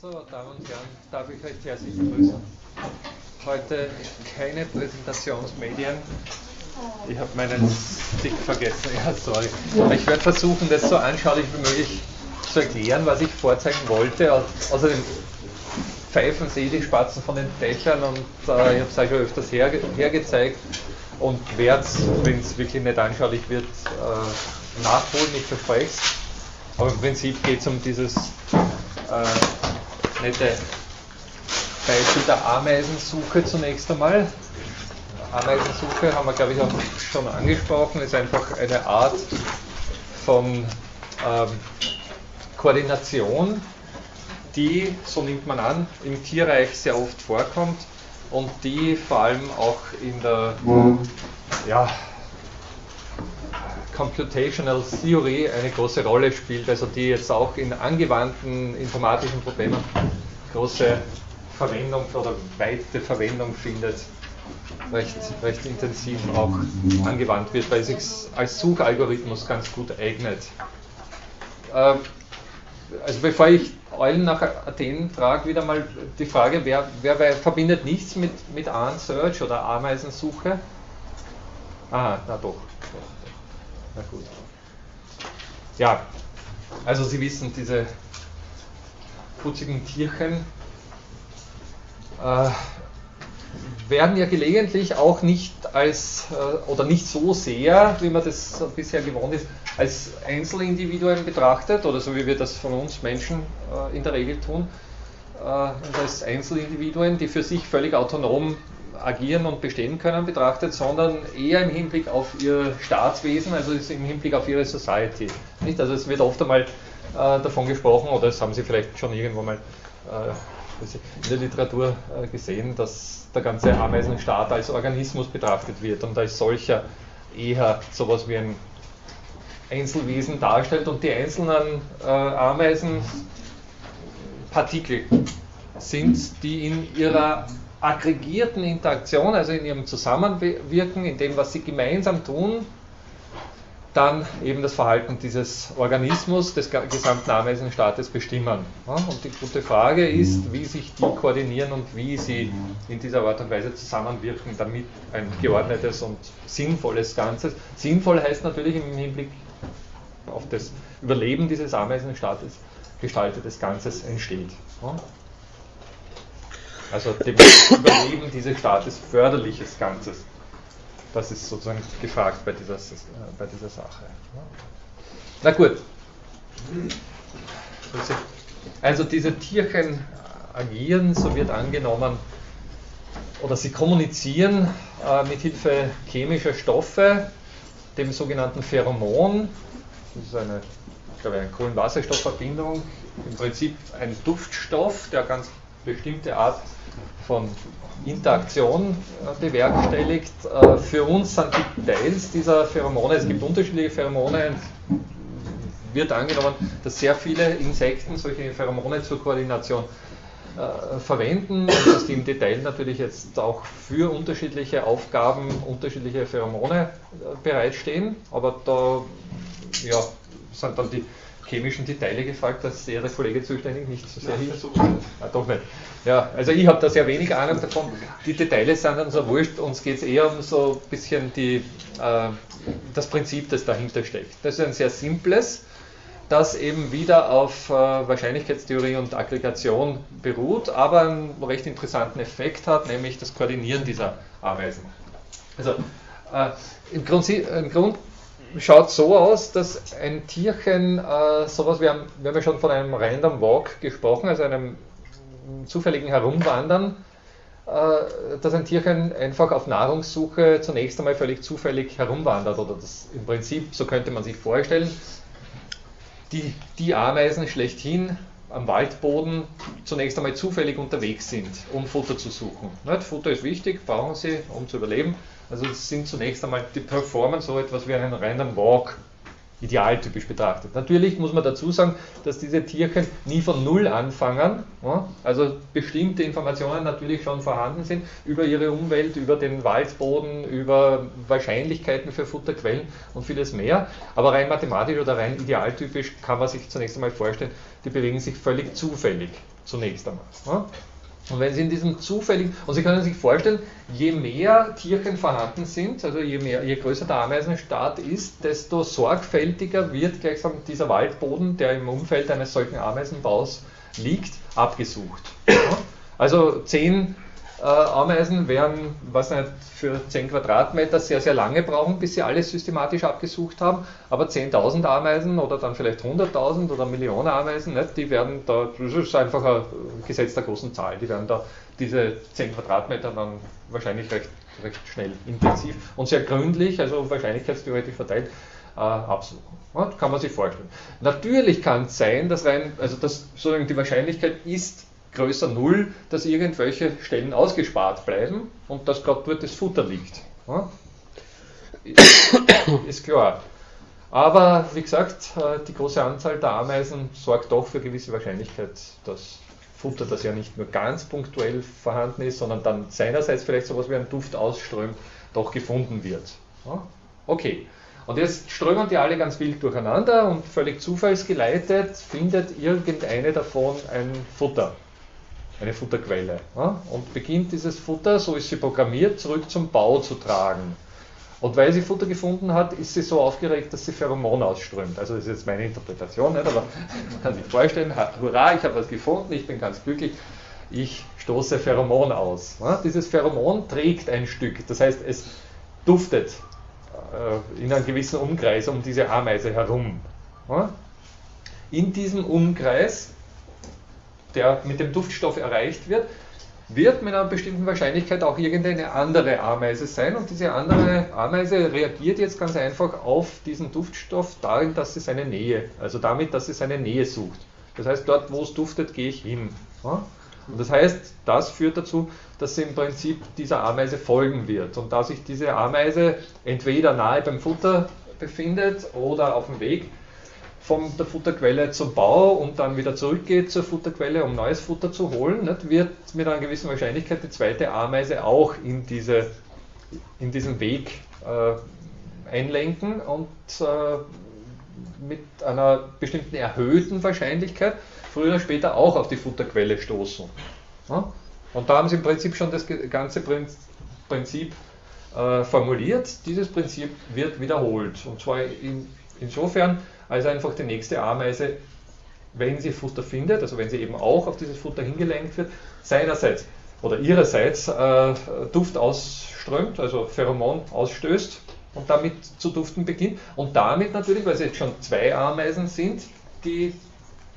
So, Damen und Herren, darf ich euch herzlich begrüßen. Heute keine Präsentationsmedien. Ich habe meinen Stick vergessen. Ja, sorry. Ich werde versuchen, das so anschaulich wie möglich zu erklären, was ich vorzeigen wollte. Außerdem pfeifen Sie die Spatzen von den Dächern und ich habe es euch öfters hergezeigt und werde es, wenn es wirklich nicht anschaulich wird, nachholen. Ich verspreche es. Aber im Prinzip geht es um dieses nette Beispiel der Ameisensuche zunächst einmal. Ameisensuche haben wir, glaube ich, auch schon angesprochen, ist einfach eine Art von Koordination, die, so nimmt man an, im Tierreich sehr oft vorkommt und die vor allem auch in der Computational Theory eine große Rolle spielt, also die jetzt auch in angewandten informatischen Problemen große Verwendung oder weite Verwendung findet, recht intensiv auch angewandt wird, weil es sich als Suchalgorithmus ganz gut eignet. Also bevor ich Eulen nach Athen trage, wieder mal die Frage, wer verbindet nichts mit Ahn-Search oder Ameisensuche? Ah, na doch. Na gut. Ja, also Sie wissen, diese putzigen Tierchen werden ja gelegentlich auch nicht als, oder nicht so sehr, wie man das bisher gewohnt ist, als Einzelindividuen betrachtet, oder so wie wir das von uns Menschen in der Regel tun, als Einzelindividuen, die für sich völlig autonom agieren und bestehen können, betrachtet, sondern eher im Hinblick auf ihr Staatswesen, also im Hinblick auf ihre Society. Nicht? Also es wird oft einmal davon gesprochen, oder das haben Sie vielleicht schon irgendwo mal in der Literatur gesehen, dass der ganze Ameisenstaat als Organismus betrachtet wird und als solcher eher sowas wie ein Einzelwesen darstellt und die einzelnen Ameisenpartikel sind, die in ihrer aggregierten Interaktion, also in ihrem Zusammenwirken, in dem, was sie gemeinsam tun, dann eben das Verhalten dieses Organismus, des gesamten Ameisenstaates bestimmen. Und die gute Frage ist, wie sich die koordinieren und wie sie in dieser Art und Weise zusammenwirken, damit ein geordnetes und sinnvolles Ganzes. Sinnvoll heißt natürlich im Hinblick auf das Überleben dieses Ameisenstaates gestaltetes Ganzes entsteht. Also dem Überleben dieses Staates förderliches Ganzes. Das ist sozusagen gefragt bei dieser Sache. Na gut. Also diese Tierchen agieren, so wird angenommen, oder sie kommunizieren mit Hilfe chemischer Stoffe, dem sogenannten Pheromon. Das ist eine, glaube ich, eine Kohlenwasserstoffverbindung. Im Prinzip ein Duftstoff, der ganz bestimmte Art von Interaktion bewerkstelligt. Für uns sind die Details dieser Pheromone, es gibt unterschiedliche Pheromone, wird angenommen, dass sehr viele Insekten solche Pheromone zur Koordination verwenden und dass die im Detail natürlich jetzt auch für unterschiedliche Aufgaben unterschiedliche Pheromone bereitstehen, aber da sind dann die chemischen Details gefragt, dass der Kollege zuständig nicht so sehr hilft. Doch nicht. Ja, also ich habe da sehr wenig Ahnung davon. Die Details sind dann so wurscht, uns geht es eher um so ein bisschen das Prinzip, das dahinter steckt. Das ist ein sehr simples, das eben wieder auf Wahrscheinlichkeitstheorie und Aggregation beruht, aber einen recht interessanten Effekt hat, nämlich das Koordinieren dieser Ameisen. Also im Grunde schaut so aus, dass ein Tierchen sowas, wir haben ja schon von einem Random Walk gesprochen, also einem zufälligen Herumwandern, dass ein Tierchen einfach auf Nahrungssuche zunächst einmal völlig zufällig herumwandert, oder das im Prinzip, so könnte man sich vorstellen, die Ameisen schlechthin am Waldboden zunächst einmal zufällig unterwegs sind, um Futter zu suchen. Nicht? Futter ist wichtig, brauchen sie, um zu überleben. Also es sind zunächst einmal die Performance so etwas wie einen Random Walk idealtypisch betrachtet. Natürlich muss man dazu sagen, dass diese Tierchen nie von Null anfangen, also bestimmte Informationen natürlich schon vorhanden sind über ihre Umwelt, über den Waldboden, über Wahrscheinlichkeiten für Futterquellen und vieles mehr, aber rein mathematisch oder rein idealtypisch kann man sich zunächst einmal vorstellen, die bewegen sich völlig zufällig zunächst einmal. Und wenn Sie in diesem zufälligen, und Sie können sich vorstellen, je mehr Tierchen vorhanden sind, also je größer der Ameisenstaat ist, desto sorgfältiger wird gleichsam dieser Waldboden, der im Umfeld eines solchen Ameisenbaus liegt, abgesucht. Also 10 Ameisen werden, was nicht, für 10 Quadratmeter sehr, sehr lange brauchen, bis sie alles systematisch abgesucht haben, aber 10.000 Ameisen oder dann vielleicht 100.000 oder Millionen Ameisen, nicht, die werden da, das ist einfach ein Gesetz der großen Zahl, die werden da diese 10 Quadratmeter dann wahrscheinlich recht schnell, intensiv und sehr gründlich, also wahrscheinlichkeitstheoretisch verteilt, absuchen. Das kann man sich vorstellen. Natürlich kann es sein, dass sozusagen die Wahrscheinlichkeit ist größer 0, dass irgendwelche Stellen ausgespart bleiben und dass gerade dort das Futter liegt. Ja? Ist klar. Aber wie gesagt, die große Anzahl der Ameisen sorgt doch für gewisse Wahrscheinlichkeit, dass Futter, das ja nicht nur ganz punktuell vorhanden ist, sondern dann seinerseits vielleicht sowas wie ein Duft ausströmt, doch gefunden wird. Ja? Okay. Und jetzt strömen die alle ganz wild durcheinander und völlig zufallsgeleitet findet irgendeine davon ein Futter. Eine Futterquelle, ja, und beginnt dieses Futter, so ist sie programmiert, zurück zum Bau zu tragen. Und weil sie Futter gefunden hat, ist sie so aufgeregt, dass sie Pheromone ausströmt. Also das ist jetzt meine Interpretation, nicht? Aber man kann sich vorstellen, hurra, ich habe was gefunden, ich bin ganz glücklich, ich stoße Pheromon aus. Ja, dieses Pheromon trägt ein Stück, das heißt, es duftet in einem gewissen Umkreis um diese Ameise herum. Ja, in diesem Umkreis, der mit dem Duftstoff erreicht wird, wird mit einer bestimmten Wahrscheinlichkeit auch irgendeine andere Ameise sein. Und diese andere Ameise reagiert jetzt ganz einfach auf diesen Duftstoff darin, dass sie seine Nähe, also damit, dass sie seine Nähe sucht. Das heißt, dort, wo es duftet, gehe ich hin. Und das heißt, das führt dazu, dass sie im Prinzip dieser Ameise folgen wird. Und da sich diese Ameise entweder nahe beim Futter befindet oder auf dem Weg von der Futterquelle zum Bau und dann wieder zurückgeht zur Futterquelle, um neues Futter zu holen, nicht, wird mit einer gewissen Wahrscheinlichkeit die zweite Ameise auch in diesen Weg einlenken und mit einer bestimmten erhöhten Wahrscheinlichkeit früher oder später auch auf die Futterquelle stoßen. Ja? Und da haben sie im Prinzip schon das ganze Prinzip formuliert. Dieses Prinzip wird wiederholt. Und zwar insofern, also einfach die nächste Ameise, wenn sie Futter findet, also wenn sie eben auch auf dieses Futter hingelenkt wird, seinerseits oder ihrerseits Duft ausströmt, also Pheromon ausstößt und damit zu duften beginnt. Und damit natürlich, weil es jetzt schon 2 Ameisen sind, die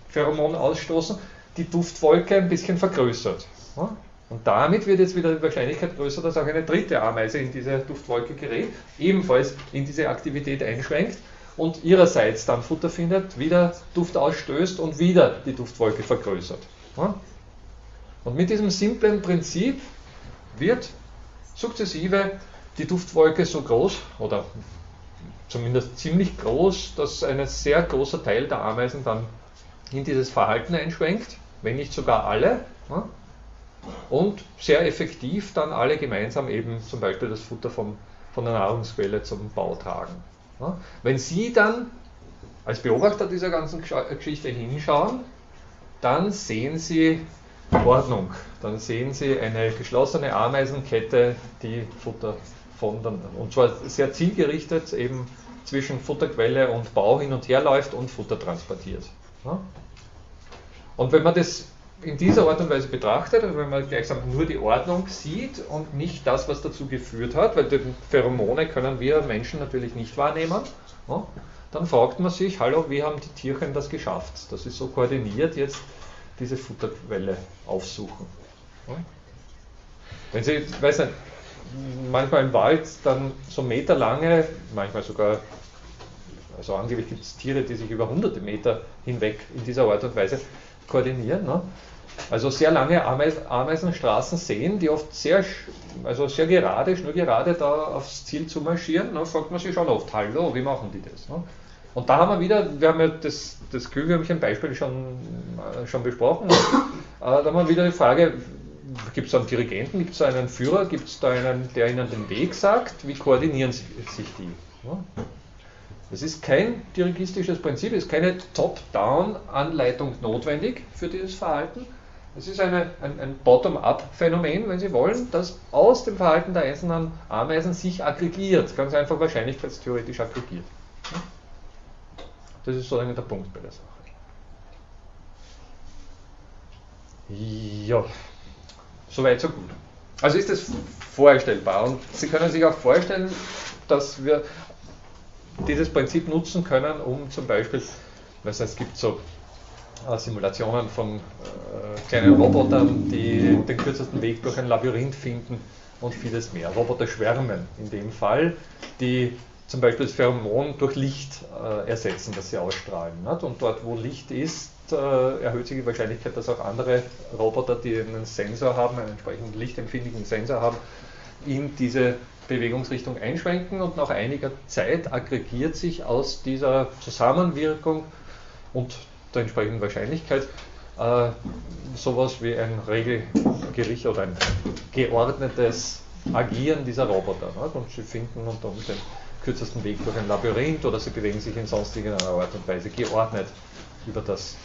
Pheromon ausstoßen, die Duftwolke ein bisschen vergrößert. Ja? Und damit wird jetzt wieder die Wahrscheinlichkeit größer, dass auch eine dritte Ameise in diese Duftwolke gerät, ebenfalls in diese Aktivität einschwenkt und ihrerseits dann Futter findet, wieder Duft ausstößt und wieder die Duftwolke vergrößert. Ja? Und mit diesem simplen Prinzip wird sukzessive die Duftwolke so groß, oder zumindest ziemlich groß, dass ein sehr großer Teil der Ameisen dann in dieses Verhalten einschwenkt, wenn nicht sogar alle, ja? Und sehr effektiv dann alle gemeinsam eben zum Beispiel das Futter von der Nahrungsquelle zum Bau tragen. Wenn Sie dann als Beobachter dieser ganzen Geschichte hinschauen, dann sehen Sie Ordnung, dann sehen Sie eine geschlossene Ameisenkette, die Futter und zwar sehr zielgerichtet eben zwischen Futterquelle und Bau hin und her läuft und Futter transportiert. Und wenn man das in dieser Art und Weise betrachtet, also wenn man gleichsam nur die Ordnung sieht und nicht das, was dazu geführt hat, weil die Pheromone können wir Menschen natürlich nicht wahrnehmen, ja, dann fragt man sich, hallo, wie haben die Tierchen das geschafft? Das ist so koordiniert jetzt diese Futterquelle aufsuchen. Ja. Wenn Sie, ich weiß nicht, manchmal im Wald dann so meterlange, manchmal sogar, also angeblich gibt es Tiere, die sich über hunderte Meter hinweg in dieser Art und Weise koordinieren, ne? Also sehr lange Ameisenstraßen sehen, die oft sehr gerade, schnurgerade da aufs Ziel zu marschieren, ne, fragt man sich schon oft, hallo, wie machen die das? Ne? Und da haben wir wieder, wir haben ja das Gefühl, wir haben ein Beispiel schon besprochen, da haben wir wieder die Frage, gibt es da einen Dirigenten, gibt es da einen Führer, gibt es da einen, der ihnen den Weg sagt, wie koordinieren sich die? Es ist kein dirigistisches Prinzip, es ist keine Top-Down-Anleitung notwendig für dieses Verhalten. Es ist ein Bottom-Up-Phänomen, wenn Sie wollen, das aus dem Verhalten der einzelnen Ameisen sich aggregiert, ganz einfach wahrscheinlichkeitstheoretisch aggregiert. Das ist sozusagen der Punkt bei der Sache. Ja, soweit so gut. Also ist das vorstellbar und Sie können sich auch vorstellen, dass wir dieses Prinzip nutzen können, um zum Beispiel, was heißt, es gibt so Simulationen von kleinen Robotern, die den kürzesten Weg durch ein Labyrinth finden und vieles mehr. Roboter schwärmen in dem Fall, die zum Beispiel das Pheromon durch Licht ersetzen, das sie ausstrahlen. Nicht? Und dort, wo Licht ist, erhöht sich die Wahrscheinlichkeit, dass auch andere Roboter, die einen Sensor haben, einen entsprechend lichtempfindlichen Sensor haben, in diese Bewegungsrichtung einschwenken, und nach einiger Zeit aggregiert sich aus dieser Zusammenwirkung und der entsprechenden Wahrscheinlichkeit sowas wie ein regelgericht oder ein geordnetes Agieren dieser Roboter. Nicht? Und sie finden unter Umständen den kürzesten Weg durch ein Labyrinth oder sie bewegen sich in sonstiger Art und Weise geordnet über das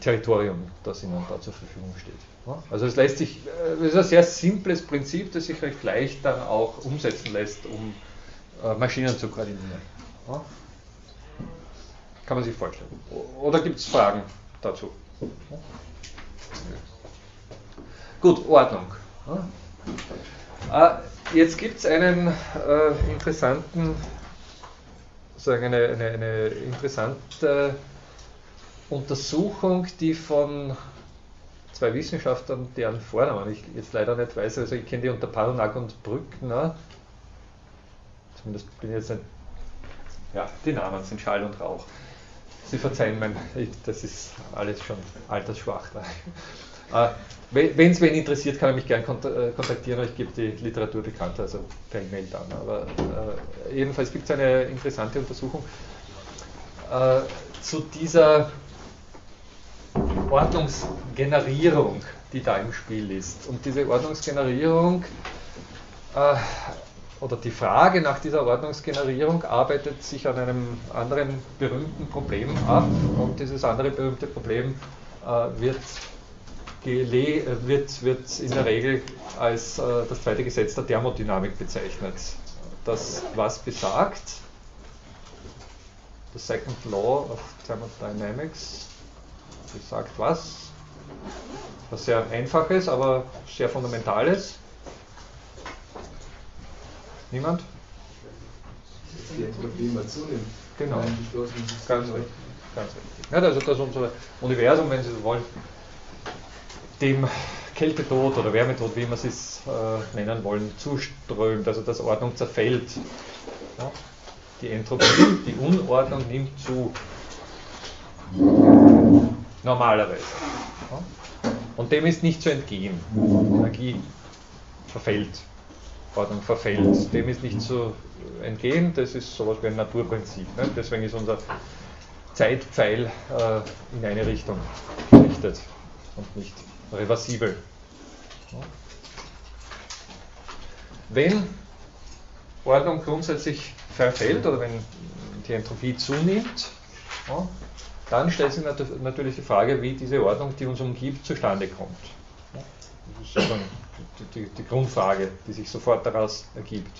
Territorium, das ihnen da zur Verfügung steht. Also es lässt sich, es ist ein sehr simples Prinzip, das sich recht leicht dann auch umsetzen lässt, um Maschinen zu koordinieren. Kann man sich vorstellen. Oder gibt es Fragen dazu? Gut, Ordnung. Jetzt gibt es einen interessanten, sozusagen eine interessante Untersuchung, die von zwei Wissenschaftlern, deren Vornamen ich jetzt leider nicht weiß, also ich kenne die unter Parunak und Brückner, zumindest bin ich jetzt nicht, ja, die Namen sind Schall und Rauch. Sie verzeihen mein, das ist alles schon altersschwach. Wenn es wen interessiert, kann er mich gern kontaktieren, aber ich gebe die Literatur bekannt, also per E-Mail dann. Aber jedenfalls gibt es eine interessante Untersuchung zu dieser Ordnungsgenerierung, die da im Spiel ist. Und diese Ordnungsgenerierung oder die Frage nach dieser Ordnungsgenerierung arbeitet sich an einem anderen berühmten Problem ab, und dieses andere berühmte Problem wird in der Regel als das zweite Gesetz der Thermodynamik bezeichnet. Das, was besagt, the second law of thermodynamics, besagt was? Was sehr Einfaches, aber sehr Fundamentales. Niemand? Die Entropie immer zunimmt. Genau, ganz richtig. Ja, also dass unser Universum, wenn Sie so wollen, dem Kältetod oder Wärmetod, wie man es ist, nennen wollen, zuströmt, also dass Ordnung zerfällt. Ja? Die Entropie, die Unordnung nimmt zu. Normalerweise. Ja? Und dem ist nicht zu entgehen. Energie verfällt. Ordnung verfällt. Dem ist nicht zu entgehen, das ist sowas wie ein Naturprinzip. Ne? Deswegen ist unser Zeitpfeil in eine Richtung gerichtet und nicht reversibel. Ja? Wenn Ordnung grundsätzlich verfällt oder wenn die Entropie zunimmt, ja, dann stellt sich natürlich die Frage, wie diese Ordnung, die uns umgibt, zustande kommt. Ja? Das ist sozusagen die Grundfrage, die sich sofort daraus ergibt.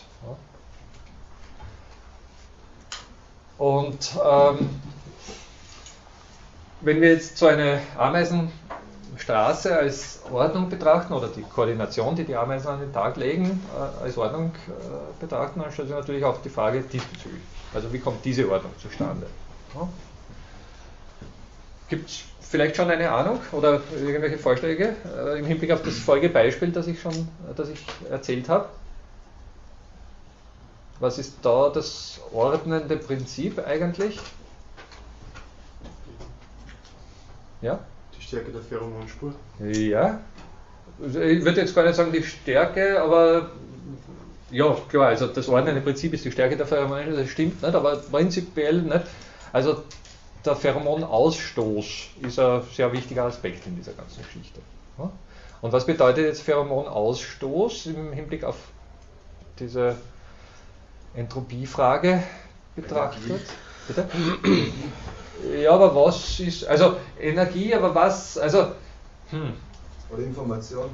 Und wenn wir jetzt so eine Ameisenstraße als Ordnung betrachten oder die Koordination, die die Ameisen an den Tag legen, als Ordnung betrachten, dann stellt sich natürlich auch die Frage diesbezüglich. Also wie kommt diese Ordnung zustande? Ja? Gibt es vielleicht schon eine Ahnung oder irgendwelche Vorschläge im Hinblick auf das Folgebeispiel, das ich erzählt habe? Was ist da das ordnende Prinzip eigentlich? Ja? Die Stärke der Pheromonspur. Ja. Ich würde jetzt gar nicht sagen die Stärke, aber ja, klar, also das ordnende Prinzip ist die Stärke der Pheromonspur, das stimmt nicht, aber prinzipiell nicht. Also der Pheromonausstoß ist ein sehr wichtiger Aspekt in dieser ganzen Geschichte. Und was bedeutet jetzt Pheromonausstoß im Hinblick auf diese Entropiefrage betrachtet? Bitte? Ja, aber was ist, also Energie, aber was, also... Oder Information.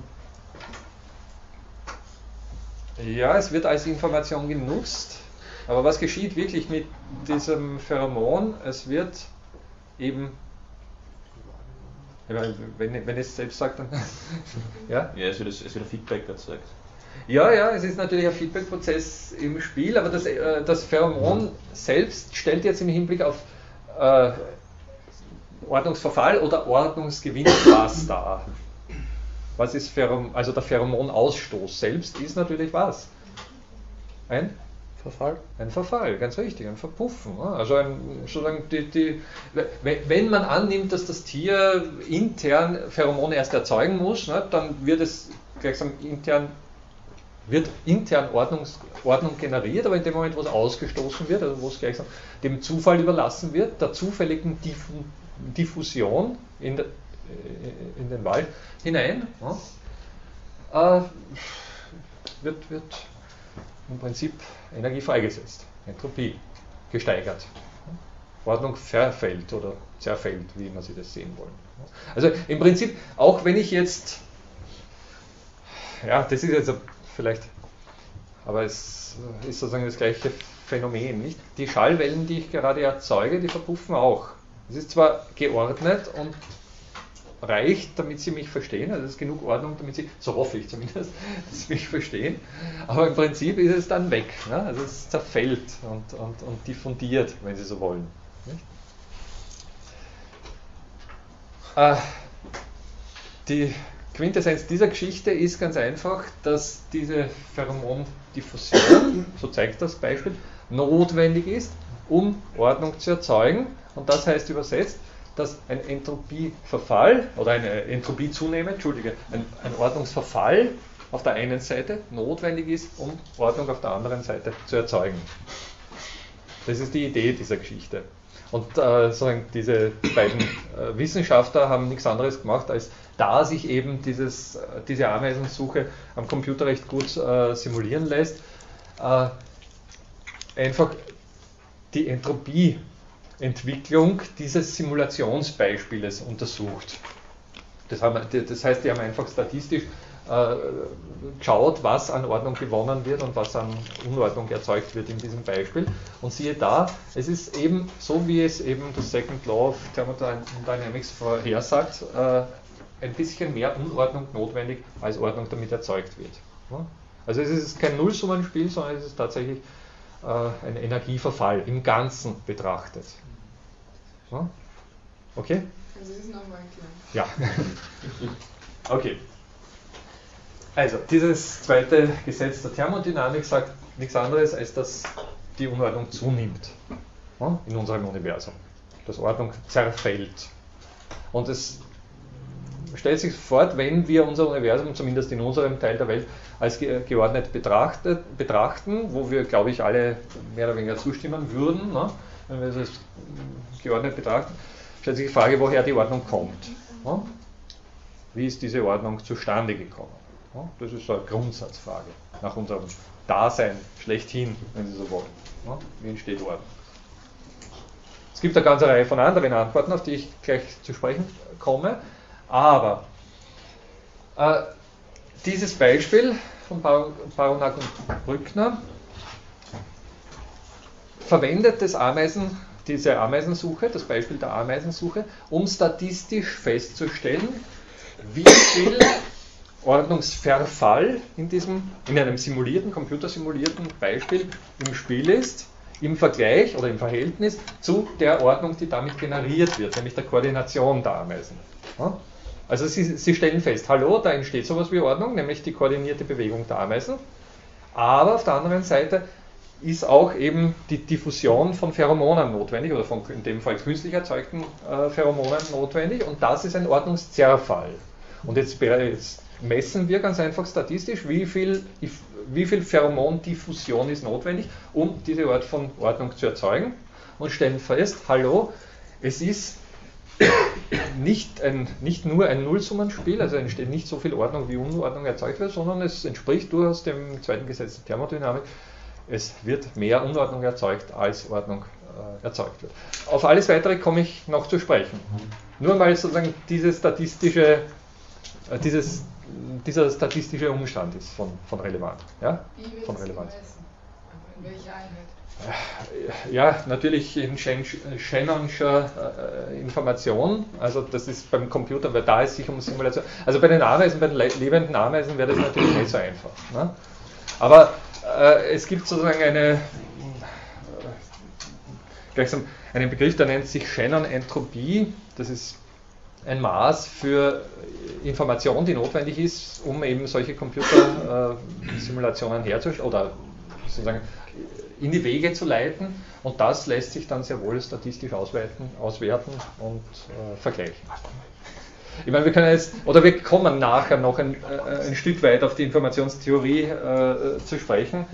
Ja, es wird als Information genutzt, aber was geschieht wirklich mit diesem Pheromon? Es wird eben, wenn es selbst sagt, dann... ja? Ja, es wird ein Feedback erzeugt. Ja, ja, es ist natürlich ein Feedback-Prozess im Spiel, aber das Pheromon selbst stellt jetzt im Hinblick auf Ordnungsverfall oder Ordnungsgewinn was dar. Was ist also der Pheromonausstoß selbst ist natürlich was? Ein Verfall? Ein Verfall, ganz richtig, ein Verpuffen. Also sozusagen wenn man annimmt, dass das Tier intern Pheromone erst erzeugen muss, ne, dann wird es gleichsam intern Ordnung generiert, aber in dem Moment, wo es ausgestoßen wird, also wo es gleichsam dem Zufall überlassen wird, der zufälligen Diffusion in den Wald hinein, ja, wird im Prinzip Energie freigesetzt, Entropie gesteigert, Ordnung verfällt oder zerfällt, wie immer Sie das sehen wollen. Also im Prinzip, auch wenn ich jetzt, ja, das ist jetzt vielleicht, aber es ist sozusagen das gleiche Phänomen, nicht? Die Schallwellen, die ich gerade erzeuge, die verpuffen auch. Es ist zwar geordnet und reicht, damit Sie mich verstehen, also es ist genug Ordnung, damit Sie, so hoffe ich zumindest, dass Sie mich verstehen, aber im Prinzip ist es dann weg, ne? Also es zerfällt und diffundiert, wenn Sie so wollen. Nicht? Die Quintessenz dieser Geschichte ist ganz einfach, dass diese Pheromondiffusion, so zeigt das Beispiel, notwendig ist, um Ordnung zu erzeugen. Und das heißt übersetzt, dass ein Entropieverfall oder eine Entropiezunahme, ein Ordnungsverfall auf der einen Seite notwendig ist, um Ordnung auf der anderen Seite zu erzeugen. Das ist die Idee dieser Geschichte. Und diese beiden Wissenschaftler haben nichts anderes gemacht, als da sich eben diese Ameisensuche am Computer recht gut simulieren lässt, einfach die Entropieentwicklung dieses Simulationsbeispieles untersucht. Das heißt, die haben einfach statistisch geschaut, was an Ordnung gewonnen wird und was an Unordnung erzeugt wird in diesem Beispiel. Und siehe da, es ist eben so, wie es eben das Second Law of Thermodynamics vorhersagt, ein bisschen mehr Unordnung notwendig, als Ordnung damit erzeugt wird. Also es ist kein Nullsummenspiel, sondern es ist tatsächlich ein Energieverfall im Ganzen betrachtet. Okay? Also es ist nochmal klar. Ja. Okay. Also, dieses zweite Gesetz der Thermodynamik sagt nichts anderes, als dass die Unordnung zunimmt in unserem Universum. Dass Ordnung zerfällt. Und es stellt sich sofort, wenn wir unser Universum, zumindest in unserem Teil der Welt, als geordnet betrachten, wo wir, glaube ich, alle mehr oder weniger zustimmen würden, ne? Wenn wir das geordnet betrachten, stellt sich die Frage, woher die Ordnung kommt. Ne? Wie ist diese Ordnung zustande gekommen? Das ist so eine Grundsatzfrage nach unserem Dasein schlechthin, wenn Sie so wollen. Wie entsteht Ordnung? Es gibt eine ganze Reihe von anderen Antworten, auf die ich gleich zu sprechen komme, aber dieses Beispiel von Parunak und Brückner verwendet diese Ameisensuche, das Beispiel der Ameisensuche, um statistisch festzustellen, wie viel Ordnungsverfall in einem computersimulierten Beispiel im Spiel ist, im Vergleich oder im Verhältnis zu der Ordnung, die damit generiert wird, nämlich der Koordination der Ameisen. Also Sie stellen fest, hallo, da entsteht sowas wie Ordnung, nämlich die koordinierte Bewegung der Ameisen, aber auf der anderen Seite ist auch eben die Diffusion von Pheromonen notwendig, oder von in dem Fall künstlich erzeugten Pheromonen notwendig, und das ist ein Ordnungszerfall. Und jetzt messen wir ganz einfach statistisch, wie viel Pheromondiffusion ist notwendig, um diese Art von Ordnung zu erzeugen. und stellen fest, hallo, es ist nicht nur ein Nullsummenspiel, also entsteht nicht so viel Ordnung wie Unordnung erzeugt wird, sondern es entspricht durchaus dem zweiten Gesetz der Thermodynamik, es wird mehr Unordnung erzeugt, als Ordnung erzeugt wird. Auf alles Weitere komme ich noch zu sprechen. Nur mal sozusagen dieser statistische Umstand ist von relevant. Ja? Von Relevanz. In welcher Einheit? Ja, natürlich in Shannonscher Information, also das ist beim Computer, weil da es sich um Simulation, also bei den Ameisen, bei den lebenden Ameisen wäre das natürlich nicht so einfach. Ne? Aber es gibt sozusagen einen Begriff, der nennt sich Shannon-Entropie, das ist ein Maß für Information, die notwendig ist, um eben solche Computersimulationen herzustellen oder sozusagen in die Wege zu leiten, und das lässt sich dann sehr wohl statistisch auswerten und vergleichen. Ich meine, wir kommen nachher noch ein Stück weit auf die Informationstheorie zu sprechen.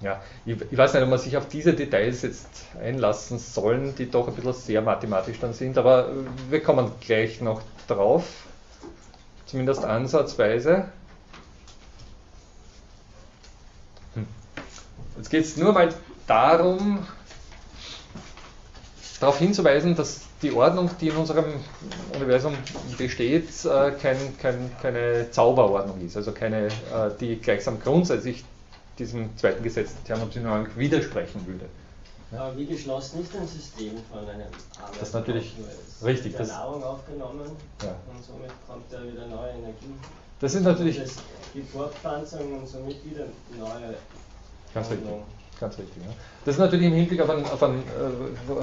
Ja, ich weiß nicht, ob man sich auf diese Details jetzt einlassen sollen, die doch ein bisschen sehr mathematisch dann sind, aber wir kommen gleich noch drauf, zumindest ansatzweise. Jetzt geht es nur mal darum, darauf hinzuweisen, dass die Ordnung, die in unserem Universum besteht, keine Zauberordnung ist, also keine, die gleichsam grundsätzlich diesem zweiten Gesetz der Thermodynamik widersprechen würde. Aber wie geschlossen ist ein System von einem Ameisen? Das ist natürlich richtig. Das Nahrung aufgenommen, ja. Und somit kommt da wieder neue Energie. Das ist natürlich die Fortpflanzung und somit wieder neue. Ganz richtig. Ja. Das ist natürlich im Hinblick auf einen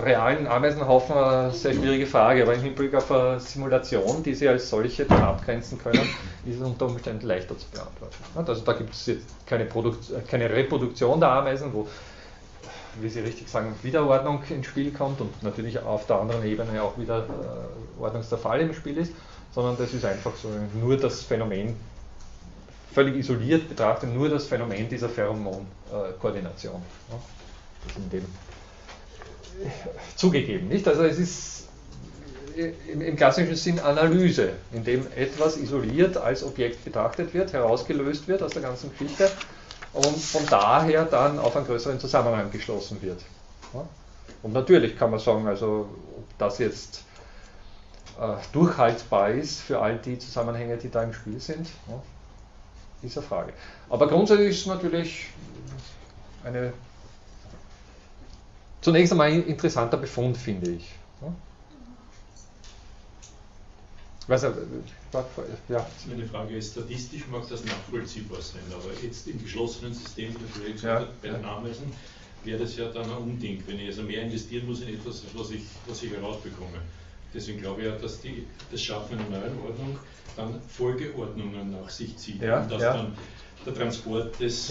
realen Ameisenhaufen eine sehr schwierige Frage, aber im Hinblick auf eine Simulation, die Sie als solche dann abgrenzen können, ist es unter Umständen leichter zu beantworten. Also da gibt es jetzt keine Reproduktion der Ameisen, wo, wie Sie richtig sagen, Wiederordnung ins Spiel kommt und natürlich auf der anderen Ebene auch wieder Ordnungsverfall im Spiel ist, sondern das ist einfach so nur das Phänomen, völlig isoliert betrachtet, nur das Phänomen dieser Pheromon-Koordination. Ja, das ist in dem zugegeben, nicht? Also es ist im klassischen Sinn Analyse, in dem etwas isoliert als Objekt betrachtet wird, herausgelöst wird aus der ganzen Geschichte und von daher dann auf einen größeren Zusammenhang geschlossen wird. Ja? Und natürlich kann man sagen, also ob das jetzt durchhaltbar ist für all die Zusammenhänge, die da im Spiel sind, ja? Dieser Frage. Aber grundsätzlich ist es natürlich eine zunächst einmal interessanter Befund, finde ich. Meine Frage ist, statistisch mag das nachvollziehbar sein, aber jetzt im geschlossenen System, bei den Ameisen, wäre das ja dann ein Unding, wenn ich also mehr investieren muss in etwas, was ich herausbekomme. Deswegen glaube ich ja, dass das Schaffen einer neuen Ordnung dann Folgeordnungen nach sich zieht, und dass dann der Transport des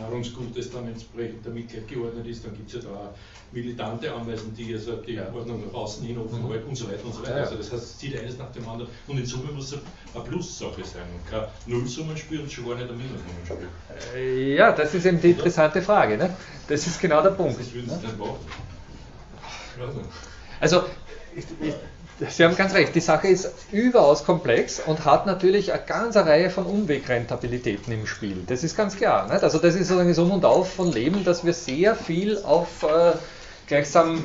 Nahrungsgutes dann entsprechend damit gleich geordnet ist. Dann gibt es ja da auch militante Ameisen, die also die Ordnung nach außen hin offen halten und so weiter und so weiter. Ja. Also das heißt, es zieht eines nach dem anderen und in Summe muss es eine Plussache sein und kein Nullsummenspiel und schon gar nicht ein Minusnummenspiel. Ja, das ist eben die interessante Frage. Ne? Das ist genau der Punkt. Das würden Sie nicht machen. Also, Sie haben ganz recht, die Sache ist überaus komplex und hat natürlich eine ganze Reihe von Umwegrentabilitäten im Spiel. Das ist ganz klar. Nicht? Also das ist sozusagen so ein Um und Auf von Leben, dass wir sehr viel auf gleichsam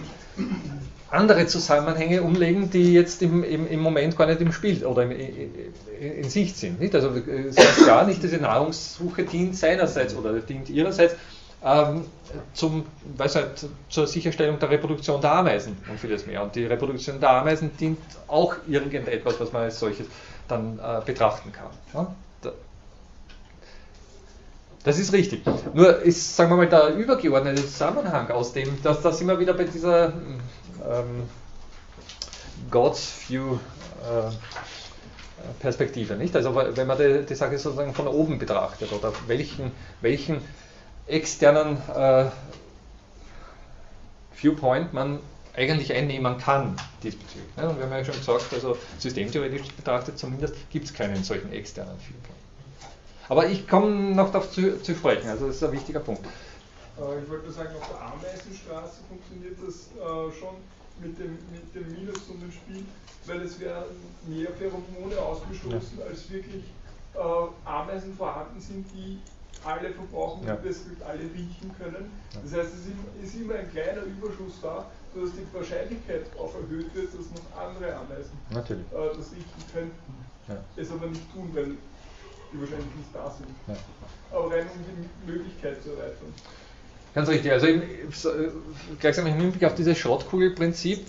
andere Zusammenhänge umlegen, die jetzt im Moment gar nicht im Spiel oder in Sicht sind. Nicht? Also es ist klar, nicht diese Nahrungssuche dient seinerseits oder dient ihrerseits zur Sicherstellung der Reproduktion der Ameisen und vieles mehr. Und die Reproduktion der Ameisen dient auch irgendetwas, was man als solches dann betrachten kann. Ja? Das ist richtig. Nur ist, sagen wir mal, der übergeordnete Zusammenhang aus dem, dass das immer wieder bei dieser God's View Perspektive, nicht? Also wenn man die Sache sozusagen von oben betrachtet oder welchen externen Viewpoint man eigentlich einnehmen kann diesbezüglich. Ne? Und wir haben ja schon gesagt, also systemtheoretisch betrachtet zumindest gibt es keinen solchen externen Viewpoint. Aber ich komme noch darauf zu sprechen, also das ist ein wichtiger Punkt. Ich wollte nur sagen, auf der Ameisenstraße funktioniert das schon mit dem Minus und dem Spiel, weil es werden mehr Pheromone ausgestoßen, als wirklich Ameisen vorhanden sind, die alle verbrauchen, die es gibt, alle riechen können. Das heißt, es ist immer ein kleiner Überschuss da, sodass die Wahrscheinlichkeit auch erhöht wird, dass noch andere Ameisen das riechen könnten. Ja. Es aber nicht tun, weil die wahrscheinlich nicht da sind. Ja. Aber rein um die Möglichkeit zu erweitern. Ganz richtig, also gleichsam im Hinblick auf dieses Schrottkugelprinzip,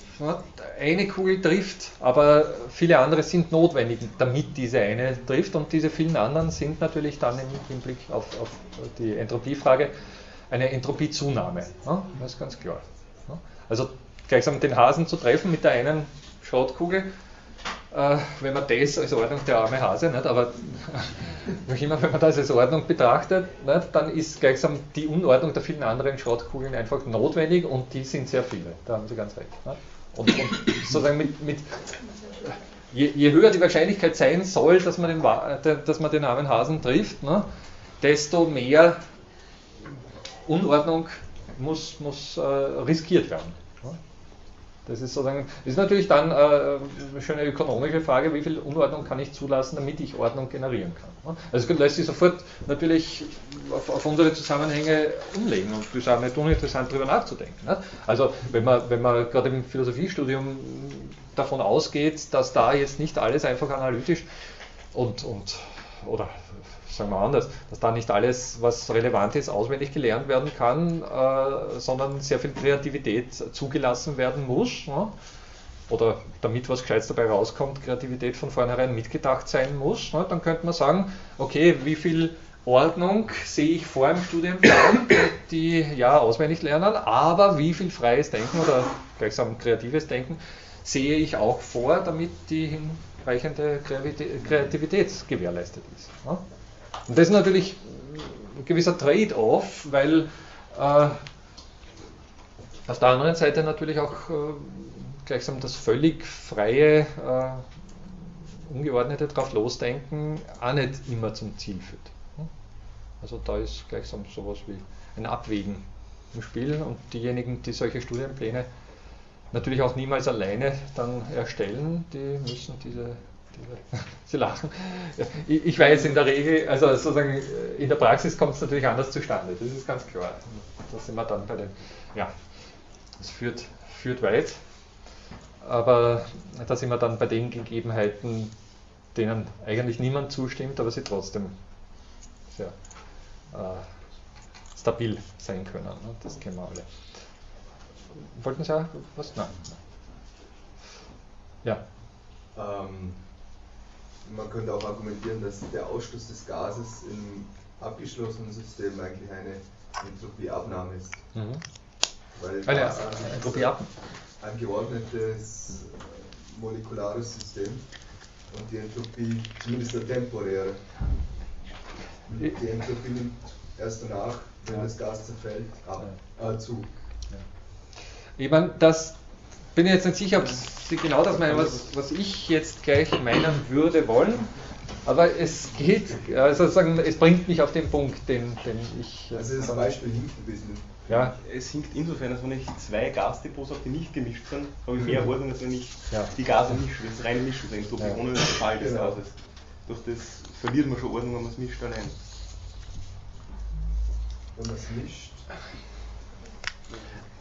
eine Kugel trifft, aber viele andere sind notwendig, damit diese eine trifft, und diese vielen anderen sind natürlich dann im Hinblick auf die Entropiefrage eine Entropiezunahme, das ist ganz klar. Also gleichsam den Hasen zu treffen mit der einen Schrottkugel, wenn man das als Ordnung, der arme Hase, nicht? Aber immer, wenn man das als Ordnung betrachtet, nicht? Dann ist gleichsam die Unordnung der vielen anderen Schrottkugeln einfach notwendig, und die sind sehr viele, da haben Sie ganz recht. Und sozusagen je höher die Wahrscheinlichkeit sein soll, dass man den armen Hasen trifft, nicht? Desto mehr Unordnung muss riskiert werden. Das ist sozusagen, ist natürlich dann eine schöne ökonomische Frage, wie viel Unordnung kann ich zulassen, damit ich Ordnung generieren kann. Also es lässt sich sofort natürlich auf unsere Zusammenhänge umlegen, und das ist auch nicht uninteressant, darüber nachzudenken. Also wenn man gerade im Philosophiestudium davon ausgeht, dass da jetzt nicht alles einfach analytisch oder sagen wir anders, dass da nicht alles, was relevant ist, auswendig gelernt werden kann, sondern sehr viel Kreativität zugelassen werden muss, ne? Oder damit was Gescheites dabei rauskommt, Kreativität von vornherein mitgedacht sein muss, ne? Dann könnte man sagen, okay, wie viel Ordnung sehe ich vor im Studienplan, die ja auswendig lernen, aber wie viel freies Denken oder gleichsam kreatives Denken sehe ich auch vor, damit die hinreichende Kreativität gewährleistet ist. Ne? Und das ist natürlich ein gewisser Trade-off, weil auf der anderen Seite natürlich auch gleichsam das völlig freie, ungeordnete Drauflosdenken auch nicht immer zum Ziel führt. Also da ist gleichsam sowas wie ein Abwägen im Spiel, und diejenigen, die solche Studienpläne natürlich auch niemals alleine dann erstellen, die müssen Sie lachen. Ich weiß, in der Regel, also sozusagen in der Praxis kommt es natürlich anders zustande, das ist ganz klar. Da sind wir dann bei den, ja, das führt weit, aber da sind wir dann bei den Gegebenheiten, denen eigentlich niemand zustimmt, aber sie trotzdem sehr stabil sein können, ne? Das kennen wir alle. Wollten Sie auch was? Nein. Ja. Man könnte auch argumentieren, dass der Ausschluss des Gases im abgeschlossenen System eigentlich eine Entropieabnahme ist. Mhm. Weil ja, ein geordnetes molekulares System, und die Entropie, zumindest der temporäre, die Entropie nimmt erst danach, wenn das Gas zerfällt, zu. Ja. Ich meine, das bin ich jetzt nicht sicher, ob Sie genau das meinen, was ich jetzt gleich meinen würde wollen, aber es geht, also sozusagen, es bringt mich auf den Punkt, den ich... Also das Beispiel hinkt ein bisschen. Ja. Es hinkt insofern, dass wenn ich zwei Gasdepots habe, die nicht gemischt sind, habe ich mehr Ordnung, als wenn ich die Gase mische, das reine Mischen, das ist ohne das Fall des Gases. Durch das verliert man schon Ordnung, wenn man es mischt allein. Wenn man es mischt...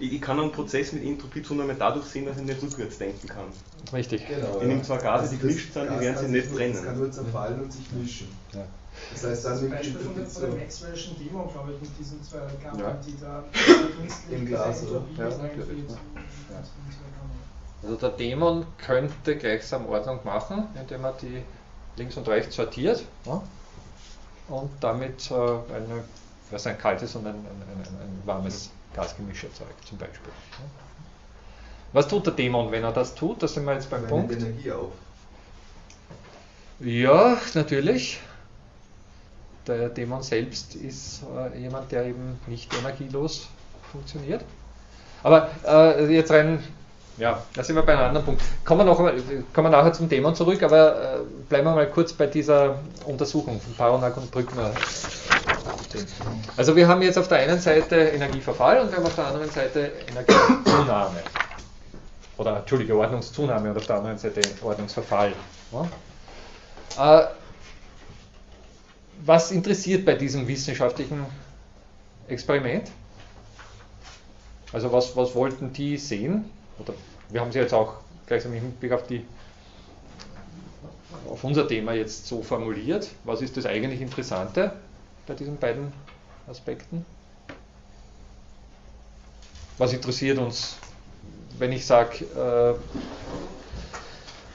Ich kann einen Prozess mit Entropiezunahme dadurch sehen, dass ich nicht rückwärts denken kann. Richtig. Genau, ich nehme zwar Gase, also die gemischt sind, die werden sie nicht brennen. Das kann nur zerfallen und sich mischen. Ja. Das heißt, dann mit Beispiel von der Maxwell'schen Demo, glaube ich, mit diesen zwei Kammern, die da im Glas, oder? Ja, also der Dämon könnte gleichsam Ordnung machen, indem er die links und rechts sortiert, ne? Und damit ein kaltes und ein warmes Gasgemisch erzeugt, zum Beispiel. Was tut der Dämon, wenn er das tut? Da sind wir jetzt beim Punkt. Er nimmt Energie auf. Ja, natürlich. Der Dämon selbst ist jemand, der eben nicht energielos funktioniert. Aber jetzt rein Ja, da sind wir bei einem anderen Punkt. Kommen wir nachher zum Thema zurück, aber bleiben wir mal kurz bei dieser Untersuchung von Parunak und Brückner. Also wir haben jetzt auf der einen Seite Energieverfall und wir haben auf der anderen Seite Energiezunahme. Oder, Entschuldige, Ordnungszunahme und auf der anderen Seite Ordnungsverfall. Ja. Was interessiert bei diesem wissenschaftlichen Experiment? Also was wollten die sehen? Oder wir haben sie jetzt auch gleichsam im Hinblick auf unser Thema jetzt so formuliert. Was ist das eigentlich Interessante bei diesen beiden Aspekten? Was interessiert uns, wenn ich sage,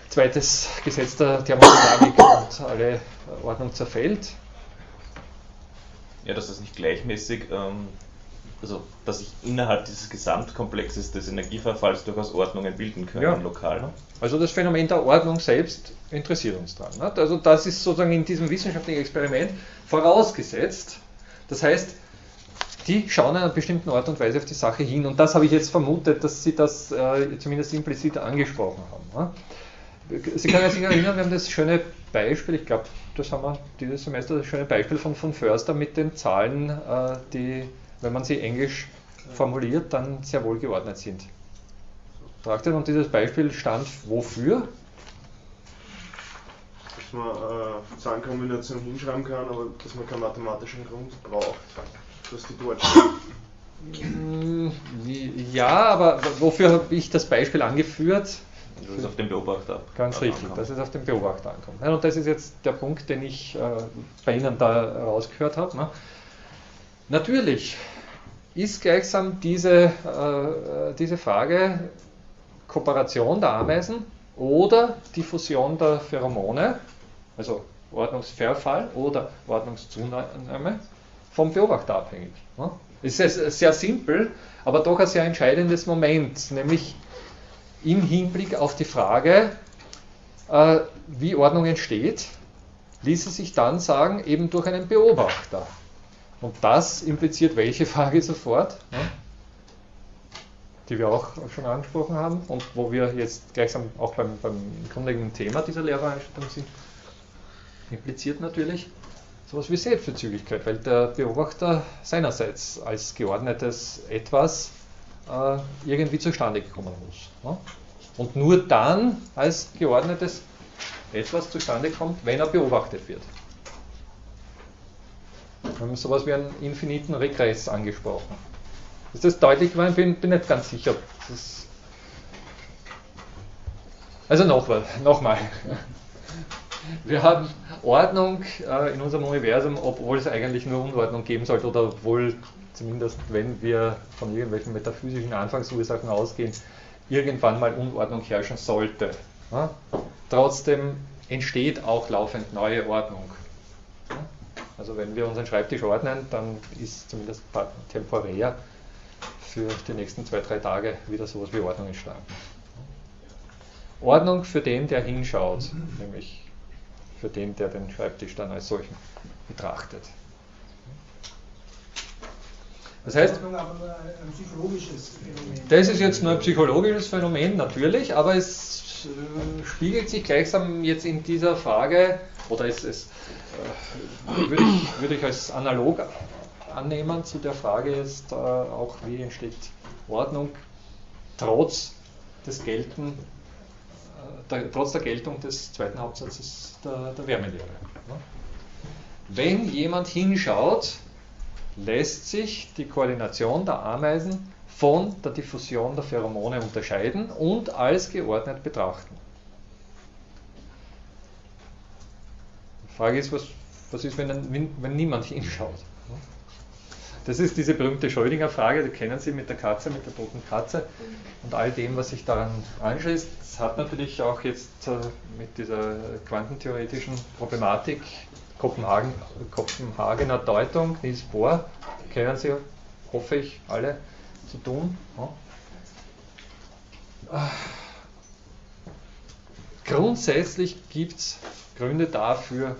zweites Gesetz der Thermodynamik und alle Ordnung zerfällt? Ja, dass das nicht gleichmäßig, also dass sich innerhalb dieses Gesamtkomplexes des Energieverfalls durchaus Ordnungen bilden können, ja, lokal. Ne? Also das Phänomen der Ordnung selbst interessiert uns dran. Ne? Also das ist sozusagen in diesem wissenschaftlichen Experiment vorausgesetzt. Das heißt, die schauen in einer bestimmten Art und Weise auf die Sache hin. Und das habe ich jetzt vermutet, dass sie das zumindest implizit angesprochen haben. Ne? Sie können sich erinnern, wir haben das schöne Beispiel, ich glaube, das haben wir dieses Semester, das schöne Beispiel von Förster mit den Zahlen, die, wenn man sie englisch formuliert, dann sehr wohl geordnet sind. Praktisch, und dieses Beispiel stand wofür? Dass man Zahlenkombination hinschreiben kann, aber dass man keinen mathematischen Grund braucht, dass die dort stehen. Ja, aber wofür habe ich das Beispiel angeführt? Das ist auf den Beobachter. Ganz richtig, dass es auf den Beobachter ankommt. Ja, und das ist jetzt der Punkt, den ich bei Ihnen da rausgehört habe. Ne? Natürlich ist gleichsam diese Frage Kooperation der Ameisen oder Diffusion der Pheromone, also Ordnungsverfall oder Ordnungszunahme, vom Beobachter abhängig. Ne? Es ist sehr simpel, aber doch ein sehr entscheidendes Moment, nämlich im Hinblick auf die Frage, wie Ordnung entsteht, ließe sich dann sagen, eben durch einen Beobachter. Und das impliziert welche Frage sofort, ne? Die wir auch schon angesprochen haben und wo wir jetzt gleichsam auch beim grundlegenden Thema dieser Lehrveranstaltung sind, impliziert natürlich sowas wie Selbstbezüglichkeit, weil der Beobachter seinerseits als geordnetes Etwas irgendwie zustande gekommen muss. Ne? Und nur dann als geordnetes Etwas zustande kommt, wenn er beobachtet wird. Wir haben sowas wie einen infiniten Regress angesprochen. Ist das deutlich? Ich bin nicht ganz sicher. Also nochmal. Wir haben Ordnung in unserem Universum, obwohl es eigentlich nur Unordnung geben sollte, oder obwohl, zumindest wenn wir von irgendwelchen metaphysischen Anfangsursachen ausgehen, irgendwann mal Unordnung herrschen sollte. Ja? Trotzdem entsteht auch laufend neue Ordnung. Ja? Also wenn wir unseren Schreibtisch ordnen, dann ist zumindest temporär für die nächsten 2-3 Tage wieder sowas wie Ordnung entstanden. Ordnung für den, der hinschaut, nämlich für den, der den Schreibtisch dann als solchen betrachtet. Das heißt, das ist jetzt nur ein psychologisches Phänomen, natürlich, aber es spiegelt sich gleichsam jetzt in dieser Frage, oder würde ich als analog annehmen zu der Frage jetzt auch, wie entsteht Ordnung trotz der Geltung des zweiten Hauptsatzes der Wärmelehre. Wenn jemand hinschaut, lässt sich die Koordination der Ameisen von der Diffusion der Pheromone unterscheiden und als geordnet betrachten. Die Frage ist, was ist, wenn niemand hinschaut? Das ist diese berühmte Schrödinger-Frage, die kennen Sie, mit der Katze, mit der toten Katze und all dem, was sich daran anschließt. Das hat natürlich auch jetzt mit dieser quantentheoretischen Problematik, Kopenhagener Deutung, Niels Bohr, kennen Sie, hoffe ich, alle, zu tun. Ja. Grundsätzlich gibt es Gründe dafür,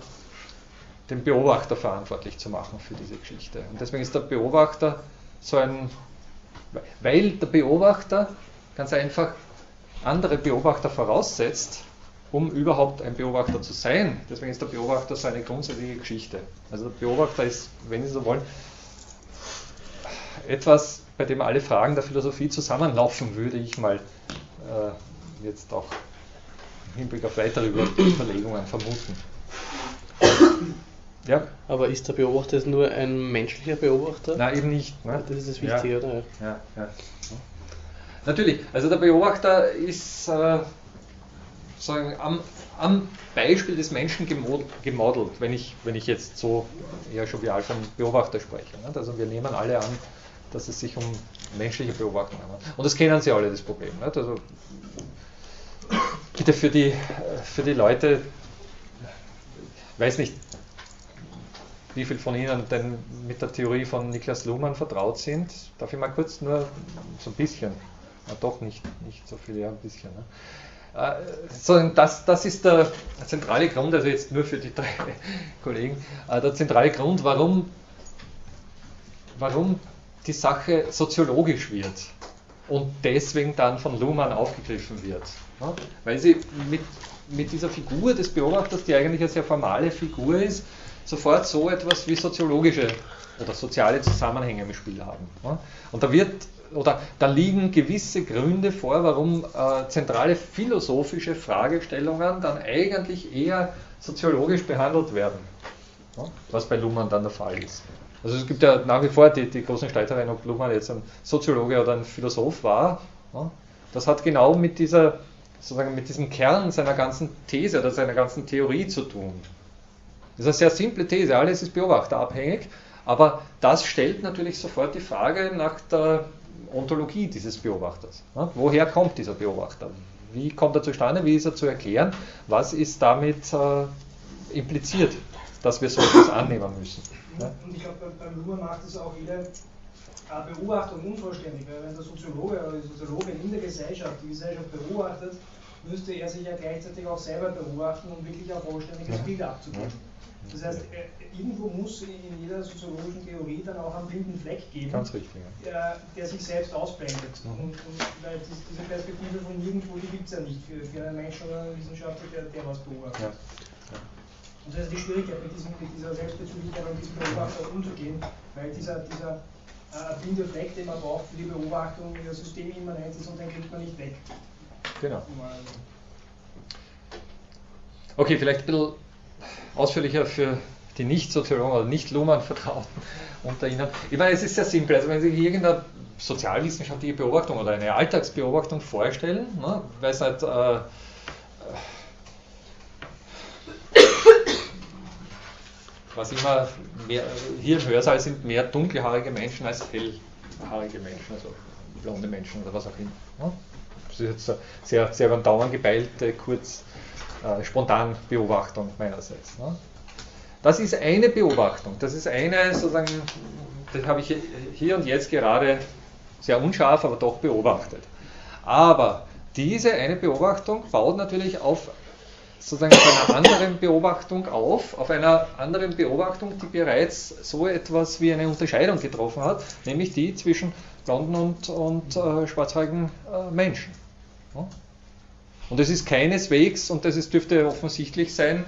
den Beobachter verantwortlich zu machen für diese Geschichte. Und deswegen ist der Beobachter weil der Beobachter ganz einfach andere Beobachter voraussetzt, um überhaupt ein Beobachter zu sein. Deswegen ist der Beobachter so eine grundsätzliche Geschichte. Also der Beobachter ist, wenn Sie so wollen, etwas, bei dem alle Fragen der Philosophie zusammenlaufen, würde ich mal jetzt auch im Hinblick auf weitere Überlegungen vermuten. Ja. Aber ist der Beobachter jetzt nur ein menschlicher Beobachter? Nein, eben nicht. Ne? Das ist das Wichtige, ja. Oder? Ja. Ja, ja. Natürlich, also der Beobachter ist sagen, am Beispiel des Menschen gemodelt, wenn ich jetzt so eher jovial vom Beobachter spreche. Ne? Also wir nehmen alle an, dass es sich um menschliche Beobachtung handelt. Und das kennen Sie alle, das Problem. Ne? Also, bitte für die Leute, ich weiß nicht, wie viel von Ihnen denn mit der Theorie von Niklas Luhmann vertraut sind. Darf ich mal kurz nur so ein bisschen, na doch nicht so viel, ja ein bisschen. Ne? Das ist der zentrale Grund, also jetzt nur für die drei Kollegen, der zentrale Grund, warum die Sache soziologisch wird und deswegen dann von Luhmann aufgegriffen wird. Ne? Weil sie mit dieser Figur des Beobachters, die eigentlich eine sehr formale Figur ist, sofort so etwas wie soziologische oder soziale Zusammenhänge im Spiel haben. Ne? Und da liegen gewisse Gründe vor, warum zentrale philosophische Fragestellungen dann eigentlich eher soziologisch behandelt werden, ne? Was bei Luhmann dann der Fall ist. Also es gibt ja nach wie vor die großen Streitereien, ob Luhmann jetzt ein Soziologe oder ein Philosoph war. Ne? Das hat genau mit dieser, sozusagen mit diesem Kern seiner ganzen These oder seiner ganzen Theorie zu tun. Das ist eine sehr simple These, alles ist beobachterabhängig, aber das stellt natürlich sofort die Frage nach der Ontologie dieses Beobachters. Woher kommt dieser Beobachter? Wie kommt er zustande? Wie ist er zu erklären? Was ist damit impliziert, dass wir so etwas annehmen müssen? Und ich glaube, beim Luhmann macht es auch jede Beobachtung unvollständig, weil wenn der Soziologe oder die Soziologin in der Gesellschaft die Gesellschaft beobachtet, müsste er sich ja gleichzeitig auch selber beobachten, um wirklich ein vollständiges Bild abzugeben. Das heißt, irgendwo muss in jeder soziologischen Theorie dann auch einen blinden Fleck geben, ganz richtig, ja, der sich selbst ausblendet. Mhm. Und weil diese Perspektive von nirgendwo, die gibt es ja nicht für einen Menschen oder einen Wissenschaftler, der was beobachtet. Ja. Ja. Und das ist die Schwierigkeit, mit dieser Selbstbezüglichkeit und diesem Beobachter umzugehen, weil dieser blinde Fleck, den man braucht für die Beobachtung, der systemimmanent ist und den kriegt man nicht weg. Genau. Okay, vielleicht ein bisschen ausführlicher für die Nicht-Soziologen oder Nicht-Luhmann-Vertrauten unter Ihnen. Ich meine, es ist sehr simpel. Also wenn Sie sich irgendeine sozialwissenschaftliche Beobachtung oder eine Alltagsbeobachtung vorstellen, ne, weiß nicht, was immer, hier im Hörsaal sind mehr dunkelhaarige Menschen als hellhaarige Menschen, also blonde Menschen oder was auch immer. Ne? Das ist jetzt sehr, sehr über den Daumen gepeilte, kurz spontan Beobachtung meinerseits. Ne? Das ist eine Beobachtung, das ist eine, sozusagen, das habe ich hier und jetzt gerade sehr unscharf, aber doch beobachtet. Aber diese eine Beobachtung baut natürlich auf einer anderen Beobachtung auf einer anderen Beobachtung, die bereits so etwas wie eine Unterscheidung getroffen hat, nämlich die zwischen blonden und schwarzhaarigen Menschen. Ne? Und es ist keineswegs, und das dürfte offensichtlich sein,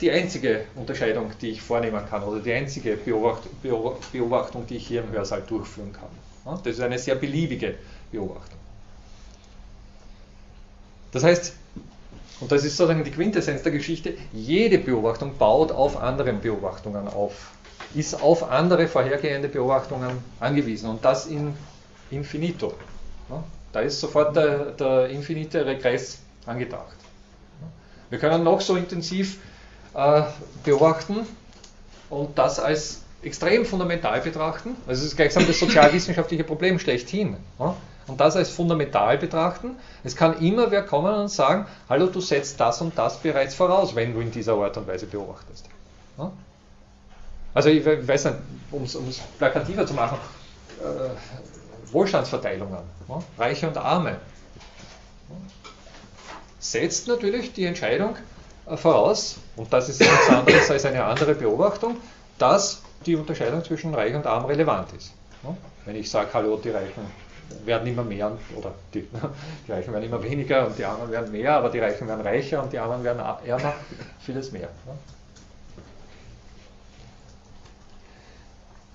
die einzige Unterscheidung, die ich vornehmen kann, oder die einzige Beobachtung, die ich hier im Hörsaal durchführen kann. Das ist eine sehr beliebige Beobachtung. Das heißt, und das ist sozusagen die Quintessenz der Geschichte, jede Beobachtung baut auf anderen Beobachtungen auf, ist auf andere vorhergehende Beobachtungen angewiesen, und das in infinito. Da ist sofort der infinite Regress angedacht. Wir können noch so intensiv beobachten und das als extrem fundamental betrachten. Also es ist gleichsam das sozialwissenschaftliche Problem schlechthin. Ja? Und das als fundamental betrachten. Es kann immer wer kommen und sagen, hallo, du setzt das und das bereits voraus, wenn du in dieser Art und Weise beobachtest. Ja? Also ich weiß nicht, um es plakativer zu machen, Wohlstandsverteilungen, ja, Reiche und Arme, ja, setzt natürlich die Entscheidung voraus, und das ist nichts anderes als eine andere Beobachtung, dass die Unterscheidung zwischen Reich und Arm relevant ist. Ja. Wenn ich sage, hallo, die Reichen werden immer mehr, oder die Reichen werden immer weniger und die Armen werden mehr, aber die Reichen werden reicher und die Armen werden ärmer, vieles mehr.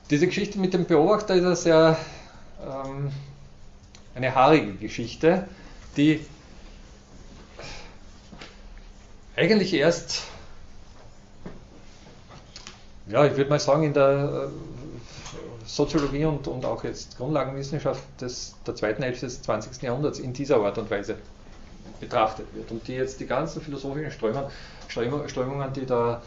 Diese Geschichte mit dem Beobachter ist eine sehr eine haarige Geschichte, die eigentlich erst, ja, ich würde mal sagen, in der Soziologie und auch jetzt Grundlagenwissenschaft der zweiten Hälfte des 20. Jahrhunderts in dieser Art und Weise betrachtet wird. Und die jetzt die ganzen philosophischen Strömungen, die da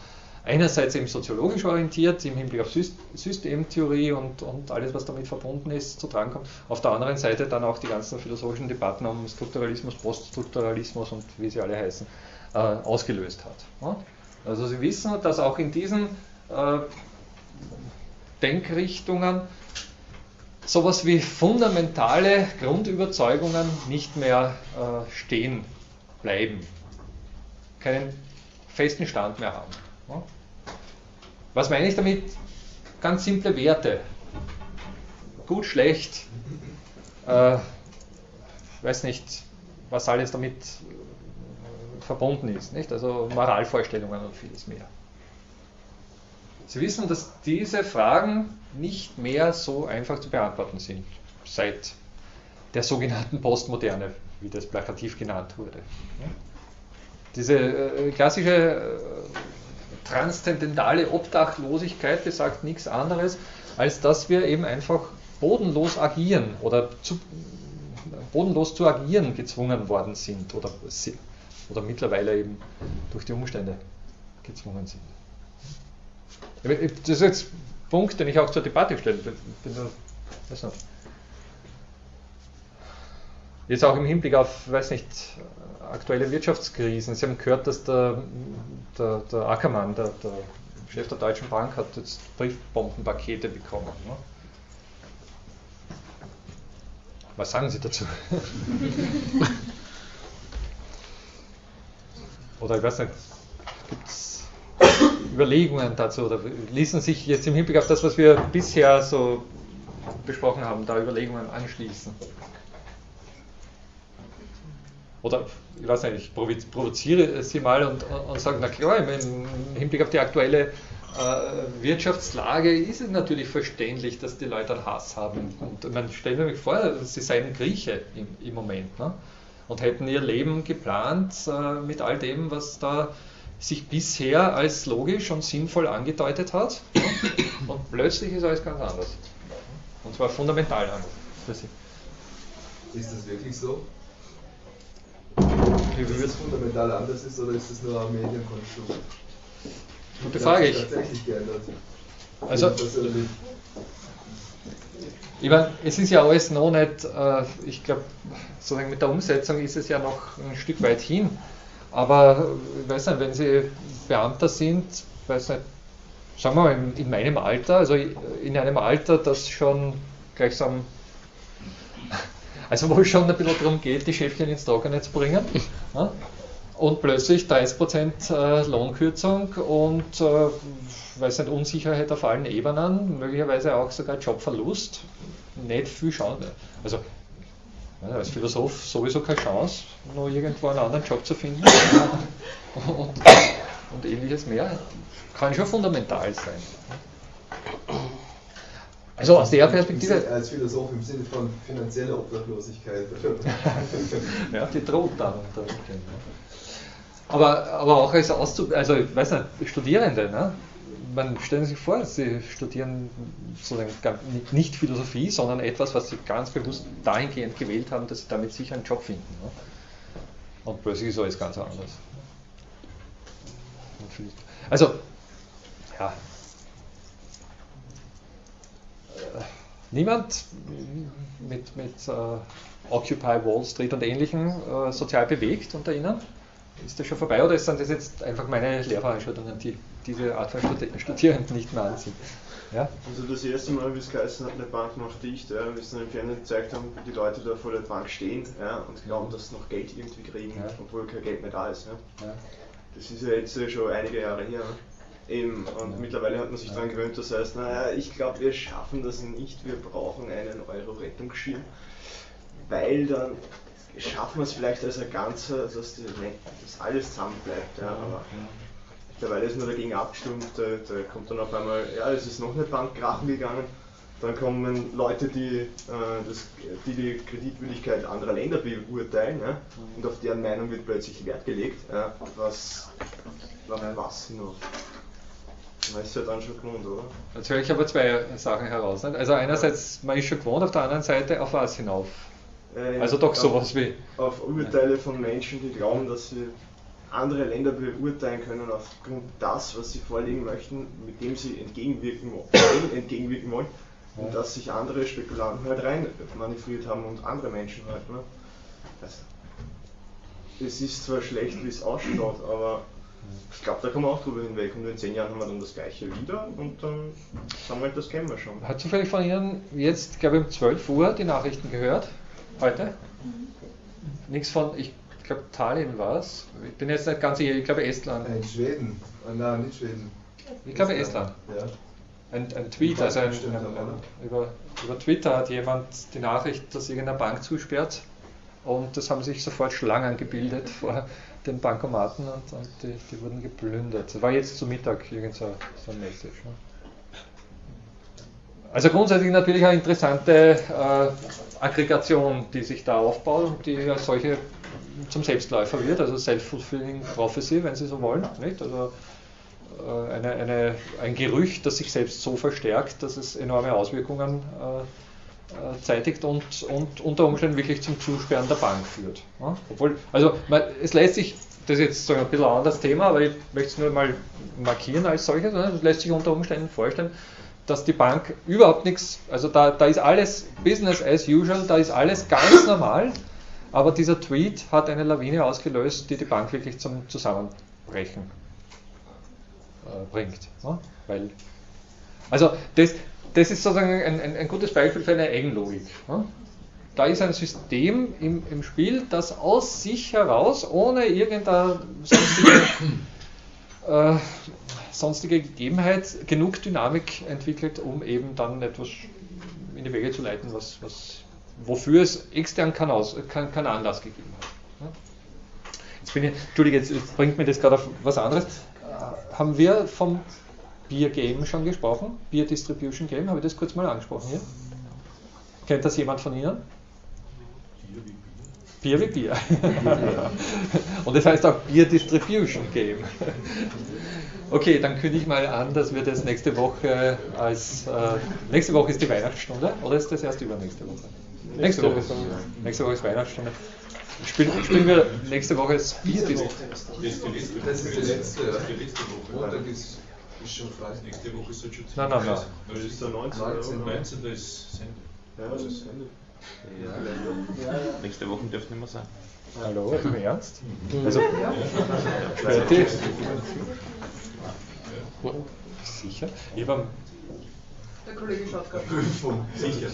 einerseits eben soziologisch orientiert, im Hinblick auf Systemtheorie und alles, was damit verbunden ist, zu tragen kommt. Auf der anderen Seite dann auch die ganzen philosophischen Debatten um Strukturalismus, Poststrukturalismus und wie sie alle heißen, ausgelöst hat. Also Sie wissen, dass auch in diesen Denkrichtungen sowas wie fundamentale Grundüberzeugungen nicht mehr stehen bleiben, keinen festen Stand mehr haben. Was meine ich damit? Ganz simple Werte. Gut, schlecht, weiß nicht, was alles damit verbunden ist, nicht? Also Moralvorstellungen und vieles mehr. Sie wissen, dass diese Fragen nicht mehr so einfach zu beantworten sind, seit der sogenannten Postmoderne, wie das plakativ genannt wurde. Diese klassische transzendentale Obdachlosigkeit besagt nichts anderes, als dass wir eben einfach bodenlos agieren oder bodenlos zu agieren gezwungen worden sind oder mittlerweile eben durch die Umstände gezwungen sind. Das ist jetzt ein Punkt, den ich auch zur Debatte stellen will. Jetzt auch im Hinblick auf, weiß nicht, aktuelle Wirtschaftskrisen. Sie haben gehört, dass der Ackermann, der Chef der Deutschen Bank, hat jetzt Briefbombenpakete bekommen. Ne? Was sagen Sie dazu? Oder ich weiß nicht, gibt es Überlegungen dazu, oder ließen sich jetzt im Hinblick auf das, was wir bisher so besprochen haben, da Überlegungen anschließen? Oder, ich weiß nicht, ich provoziere Sie mal und sage, na klar, im Hinblick auf die aktuelle Wirtschaftslage ist es natürlich verständlich, dass die Leute einen Hass haben. Und man stellt sich vor, sie seien Grieche im Moment, ne? Und hätten ihr Leben geplant mit all dem, was da sich bisher als logisch und sinnvoll angedeutet hat, und plötzlich ist alles ganz anders. Und zwar fundamental anders für Sie. Ist das wirklich so? Ist es fundamental anders ist, oder ist es nur ein Medienkonstrukt? Gute Frage. Ich tatsächlich geändert. Also, ich meine, es ist ja alles noch nicht, ich glaube, sozusagen mit der Umsetzung ist es ja noch ein Stück weit hin. Aber ich weiß nicht, wenn Sie Beamter sind, weiß nicht, sagen wir mal in meinem Alter, also in einem Alter, das schon gleichsam, also wo es schon ein bisschen darum geht, die Schäfchen ins Trockene zu bringen, ja? Und plötzlich 30% Lohnkürzung und weiß nicht, Unsicherheit auf allen Ebenen, möglicherweise auch sogar Jobverlust, nicht viel Chance. Also, als Philosoph sowieso keine Chance, noch irgendwo einen anderen Job zu finden und ähnliches mehr. Kann schon fundamental sein. Also aus der Perspektive. Als Philosoph im Sinne von finanzieller Obdachlosigkeit. Ja, die droht da unter Umständen. Aber auch als also ich weiß nicht, Studierende, ne? Man stellt sich vor, Sie studieren nicht Philosophie, sondern etwas, was Sie ganz bewusst dahingehend gewählt haben, dass Sie damit sicher einen Job finden. Ne? Und plötzlich ist alles ganz anders. Also, ja. Niemand mit Occupy Wall Street und Ähnlichem sozial bewegt unter Ihnen? Ist das schon vorbei, oder sind das jetzt einfach meine Lehrveranstaltungen, die diese Art von Studierenden nicht mehr anziehen? Ja? Also das erste Mal, wie es geheißen hat, eine Bank macht dicht, ja, wie es dann im Fernsehen gezeigt haben, wie die Leute da vor der Bank stehen, ja, und glauben, dass sie noch Geld irgendwie kriegen, ja, obwohl kein Geld mehr da ist. Ja. Ja. Das ist ja jetzt schon einige Jahre her. Eben, und mittlerweile hat man sich daran gewöhnt, das heißt, naja, ich glaube, wir schaffen das nicht, wir brauchen einen Euro-Rettungsschirm, weil dann schaffen wir es vielleicht als ein Ganzer, dass das alles zusammen bleibt. Ja, aber mittlerweile ist man dagegen abgestimmt, da kommt dann auf einmal, ja, es ist noch eine Bank krachen gegangen, dann kommen Leute, die Kreditwürdigkeit anderer Länder beurteilen, ja, und auf deren Meinung wird plötzlich Wert gelegt, ja, was noch. Das ist ja dann schon gewohnt, oder? Jetzt höre ich aber zwei Sachen heraus. Nicht? Also einerseits, man ist schon gewohnt, auf der anderen Seite, auf was hinauf? Also doch sowas wie... Auf Urteile von Menschen, die glauben, dass sie andere Länder beurteilen können aufgrund das, was sie vorlegen möchten, mit dem sie entgegenwirken wollen. Ja. Und dass sich andere Spekulanten halt rein manövriert haben und andere Menschen halt. Ne? Also, es ist zwar schlecht, wie es ausschaut, aber... Ich glaube, da kommen wir auch drüber hinweg und in 10 Jahren haben wir dann das gleiche wieder und dann sagen wir, das kennen wir schon. Hat zufällig von Ihnen jetzt, glaube ich, um 12 Uhr die Nachrichten gehört? Heute? Nichts von, ich glaube, Tallinn war es. Ich bin jetzt nicht ganz sicher, ich glaube Estland. In Schweden? Oh, nein, nicht Schweden. Ich glaube Estland. Ja. Ein Tweet, also über Twitter hat jemand die Nachricht, dass irgendeine Bank zusperrt und das haben sich sofort Schlangen gebildet vor den Bankomaten und die wurden geplündert. Das war jetzt zu Mittag irgend so ein Message. Ne? Also grundsätzlich natürlich eine interessante Aggregation, die sich da aufbaut und die als solche zum Selbstläufer wird, also self-fulfilling prophecy, wenn Sie so wollen. Nicht? Also ein Gerücht, das sich selbst so verstärkt, dass es enorme Auswirkungen zeitigt und unter Umständen wirklich zum Zusperren der Bank führt. Ja? Obwohl, also es lässt sich, das ist jetzt so ein bisschen ein anderes Thema, aber ich möchte es nur mal markieren als solches, es lässt sich unter Umständen vorstellen, dass die Bank überhaupt nichts, also da ist alles Business as usual, da ist alles ganz normal, aber dieser Tweet hat eine Lawine ausgelöst, die die Bank wirklich zum Zusammenbrechen bringt. Ja? Weil, also das ist sozusagen ein gutes Beispiel für eine Eigenlogik. Da ist ein System im Spiel, das aus sich heraus, ohne irgendeine sonstige Gegebenheit, genug Dynamik entwickelt, um eben dann etwas in die Wege zu leiten, wofür es extern keinen Anlass gegeben hat. Entschuldigung, jetzt bringt mir das gerade auf was anderes. Haben wir vom Beer Game schon gesprochen, Beer Distribution Game, habe ich das kurz mal angesprochen hier? Kennt das jemand von Ihnen? Beer wie Bier. Und das heißt auch Beer Distribution Game. Okay, dann kündige ich mal an, dass wir das nächste Woche nächste Woche ist die Weihnachtsstunde, oder ist das erst übernächste Woche? Nächste Woche ist Weihnachtsstunde. Spielen wir nächste Woche das Beer Distribution. Das ist die letzte Woche. Ist schon frei. Nächste Woche ist der Schutz. Nein. Das ist der 19. ist Sende. Ja, das ist Sende. Ja. Nächste Woche dürfen nicht mehr sein. Hallo, im Ernst? Also, ja. Sicher? Der Kollege schaut gerade. Prüfung, sicher.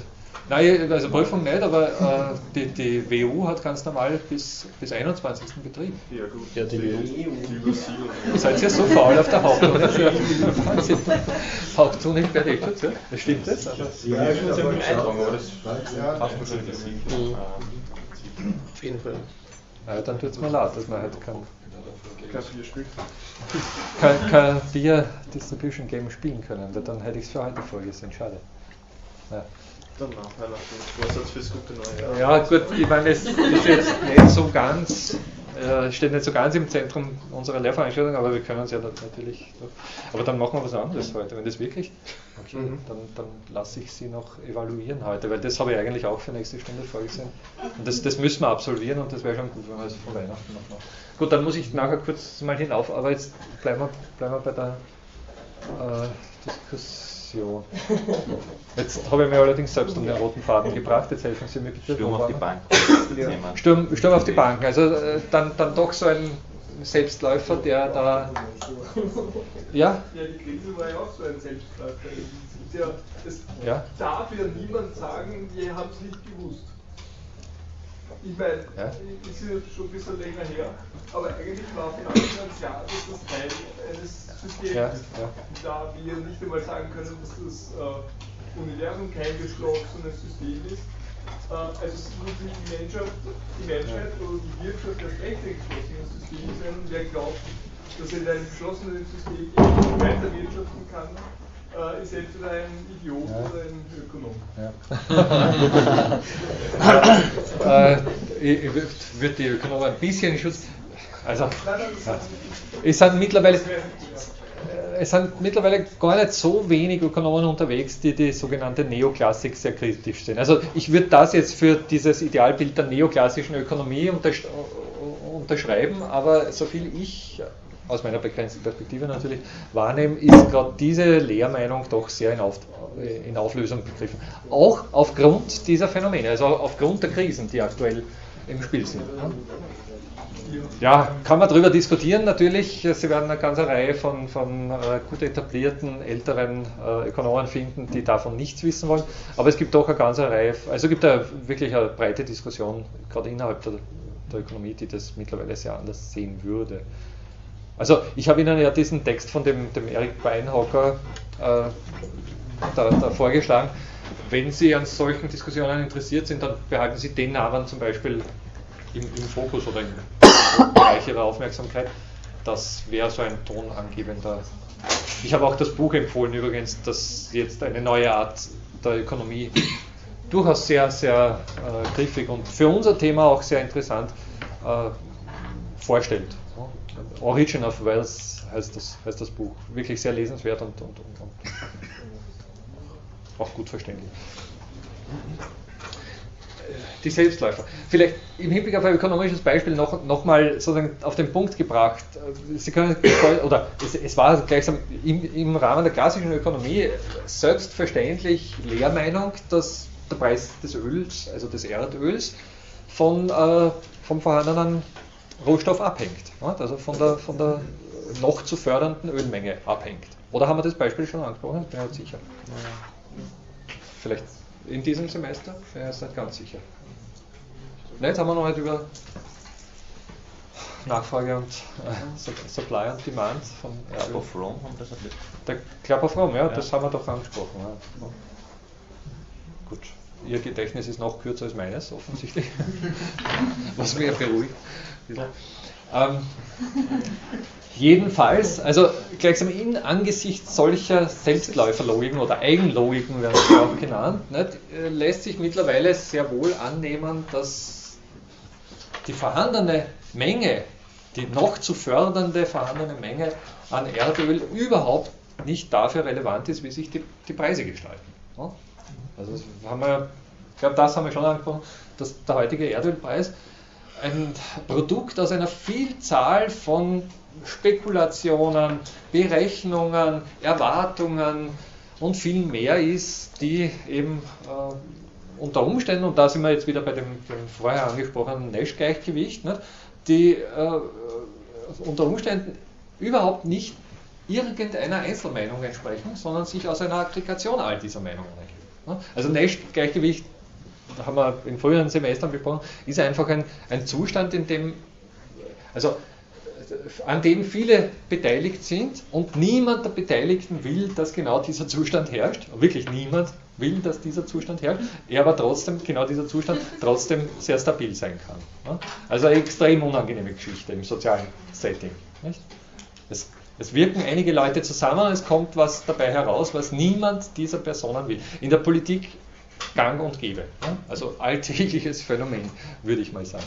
Nein, also Prüfung nicht, aber die WU hat ganz normal bis 21. Betrieb. Ja, gut. Ja, die WU. Ihr seid ja so faul auf der Hauptuni. Hauptuni nicht fertig. Stimmt das? Ja, ich muss ja mit Eintragung, aber das passt mir schon in der Sieg. Auf jeden Fall. Na, dann tut es mir leid, dass man halt kein Bier spielen kann. Kein Bier Distribution Game spielen können, dann hätte ich es für heute vorgesehen. Schade. Ja. Dann nach Weihnachten. Was fürs gute Neue Jahr? Ja, gut, ich meine, es ist jetzt nicht so ganz, steht nicht so ganz im Zentrum unserer Lehrveranstaltung, aber wir können uns ja natürlich. Aber dann machen wir was anderes heute, wenn das wirklich. Okay, dann lasse ich Sie noch evaluieren heute, weil das habe ich eigentlich auch für nächste Stunde vorgesehen. Und das müssen wir absolvieren und das wäre schon gut, wenn wir es vor Weihnachten noch machen. Gut, dann muss ich nachher kurz mal hinauf, aber jetzt bleiben wir bei der Diskussion. Jetzt habe ich mir allerdings selbst um den roten Faden gebracht, jetzt helfen Sie mir bitte. Sturm auf die Bank. Sturm auf die Bank, also dann doch so ein Selbstläufer, der da... Ja? Ja, die Krise war ja auch so ein Selbstläufer. Das darf ja niemand sagen, wir haben es nicht gewusst. Ich meine, ja? Ist ja schon ein bisschen länger her, aber eigentlich war Finanzjahr das Teil eines Systems, da wir nicht einmal sagen können, dass das Universum kein geschlossenes System ist. Also muss die Menschheit oder die Wirtschaft als echt ein geschlossenes System sein, und wer glaubt, dass er in einem geschlossenen System weiter wirtschaften kann, ist entweder ein Idiot oder ein Ökonom. Ja. Ich würde die Ökonomen ein bisschen schützen. Also, es sind mittlerweile gar nicht so wenig Ökonomen unterwegs, die die sogenannte Neoklassik sehr kritisch sehen. Also ich würde das jetzt für dieses Idealbild der neoklassischen Ökonomie unterschreiben, aber so viel ich aus meiner begrenzten Perspektive natürlich wahrnehmen, ist gerade diese Lehrmeinung doch sehr in Auflösung begriffen. Auch aufgrund dieser Phänomene, also aufgrund der Krisen, die aktuell im Spiel sind. Ja, kann man darüber diskutieren natürlich. Sie werden eine ganze Reihe von gut etablierten, älteren Ökonomen finden, die davon nichts wissen wollen. Aber es gibt doch eine ganze Reihe, also gibt da wirklich eine breite Diskussion, gerade innerhalb der Ökonomie, die das mittlerweile sehr anders sehen würde. Also ich habe Ihnen ja diesen Text von dem Eric Beinhocker da vorgeschlagen. Wenn Sie an solchen Diskussionen interessiert sind, dann behalten Sie den Namen zum Beispiel im Fokus oder im Bereich Ihrer Aufmerksamkeit. Das wäre so ein tonangebender. Ich habe auch das Buch empfohlen übrigens, das jetzt eine neue Art der Ökonomie durchaus sehr, sehr griffig und für unser Thema auch sehr interessant vorstellt. Origin of Wealth heißt das Buch. Wirklich sehr lesenswert und auch gut verständlich. Die Selbstläufer. Vielleicht im Hinblick auf ein ökonomisches Beispiel noch mal sozusagen auf den Punkt gebracht. Sie können, oder es war gleichsam im Rahmen der klassischen Ökonomie selbstverständlich Lehrmeinung, dass der Preis des Öls, also des Erdöls, vom vorhandenen Rohstoff abhängt, also von der noch zu fördernden Ölmenge abhängt. Oder haben wir das Beispiel schon angesprochen? Ich bin nicht sicher. Vielleicht in diesem Semester? Ich bin nicht ganz sicher. Jetzt haben wir noch nicht über Nachfrage und Supply und Demand von Erdöl. Club of Rome haben das erlebt. Der Club of Rome, ja, das haben wir doch angesprochen. Ja. Gut. Ihr Gedächtnis ist noch kürzer als meines, offensichtlich. Was mich beruhigt. Jedenfalls, also gleichsam angesichts solcher Selbstläuferlogiken oder Eigenlogiken werden sie auch genannt, nicht, lässt sich mittlerweile sehr wohl annehmen, dass die vorhandene Menge, die noch zu fördernde vorhandene Menge an Erdöl überhaupt nicht dafür relevant ist, wie sich die Preise gestalten. Ne? Also ich glaube, das haben wir schon angesprochen, dass der heutige Erdölpreis ein Produkt aus einer Vielzahl von Spekulationen, Berechnungen, Erwartungen und viel mehr ist, die eben unter Umständen, und da sind wir jetzt wieder bei dem vorher angesprochenen Nash-Gleichgewicht, ne, die unter Umständen überhaupt nicht irgendeiner Einzelmeinung entsprechen, sondern sich aus einer Aggregation all dieser Meinungen ergeben. Ne? Also Nash-Gleichgewicht, da haben wir in früheren Semestern besprochen, ist einfach ein Zustand, in dem, also an dem viele beteiligt sind und niemand der Beteiligten will, dass genau dieser Zustand herrscht. Wirklich niemand will, dass dieser Zustand herrscht, er aber trotzdem, genau dieser Zustand, trotzdem sehr stabil sein kann. Also eine extrem unangenehme Geschichte im sozialen Setting. Es wirken einige Leute zusammen, es kommt was dabei heraus, was niemand dieser Personen will. In der Politik gang und gäbe. Also alltägliches Phänomen, würde ich mal sagen.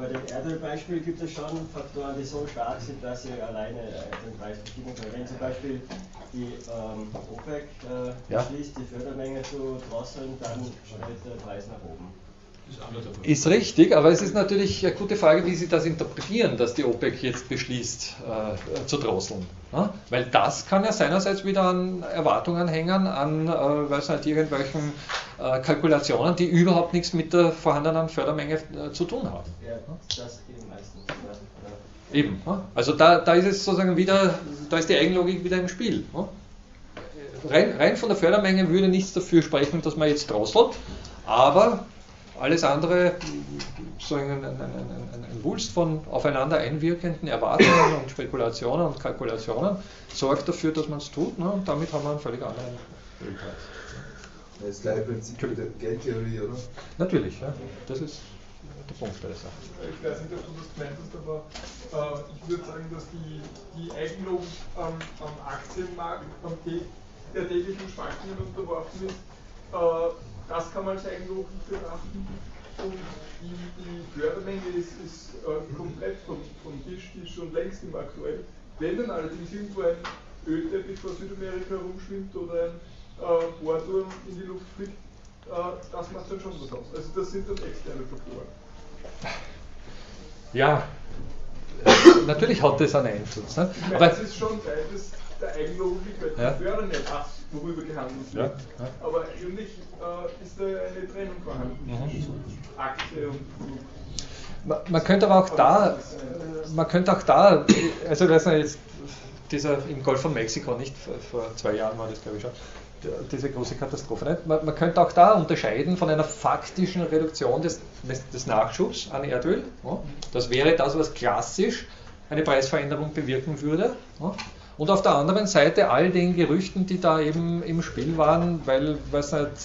Bei dem Erdölbeispiel gibt es schon Faktoren, die so stark sind, dass sie alleine den Preis bestimmen können. Wenn zum Beispiel die OPEC beschließt, die Fördermenge zu drosseln, dann steigt der Preis nach oben. Ist richtig, aber es ist natürlich eine gute Frage, wie Sie das interpretieren, dass die OPEC jetzt beschließt, zu drosseln. Ne? Weil das kann ja seinerseits wieder an Erwartungen hängen, an irgendwelchen Kalkulationen, die überhaupt nichts mit der vorhandenen Fördermenge zu tun haben. Ja, das eben meistens. Ja. Eben. Ne? Also da ist es sozusagen wieder, da ist die Eigenlogik wieder im Spiel. Ne? Rein von der Fördermenge würde nichts dafür sprechen, dass man jetzt drosselt, aber Alles andere, so ein Wulst von aufeinander einwirkenden Erwartungen und Spekulationen und Kalkulationen, sorgt dafür, dass man es tut, ne? Und damit haben wir einen völlig anderen Ölpreis. Das ist gleich Prinzip mit der Geldtheorie, oder? Natürlich, ja. Das ist der Punkt bei der Sache. Ich weiß nicht, ob du das gemeint hast, aber ich würde sagen, dass die Eigenlob am Aktienmarkt, der täglichen Schwankungen unterworfen ist, das kann man als Eigenlob betrachten. Und die Fördermenge ist komplett vom Tisch, die ist schon längst im aktuell. Wenn dann allerdings irgendwo ein Ölteppich vor Südamerika rumschwimmt oder ein Bohrturm in die Luft fliegt, das macht dann schon was aus. Also das sind dann externe Faktoren. Ja, natürlich hat das einen Einfluss. Ne? Ich meine, es ist schon Teil der Eigenlogik, weil die hören ja das, worüber gehandelt wird. Ja. Aber eigentlich ist da eine Trennung vorhanden. Mhm. Aktie und Produkt. Man könnte aber auch also weiß man jetzt, dieser im Golf von Mexiko, nicht vor 2 Jahren war das, glaube ich schon, diese große Katastrophe. Nicht? Man könnte auch da unterscheiden von einer faktischen Reduktion des Nachschubs an Erdöl. Ja? Das wäre das, was klassisch eine Preisveränderung bewirken würde. Ja? Und auf der anderen Seite all den Gerüchten, die da eben im Spiel waren, weil, weiß nicht,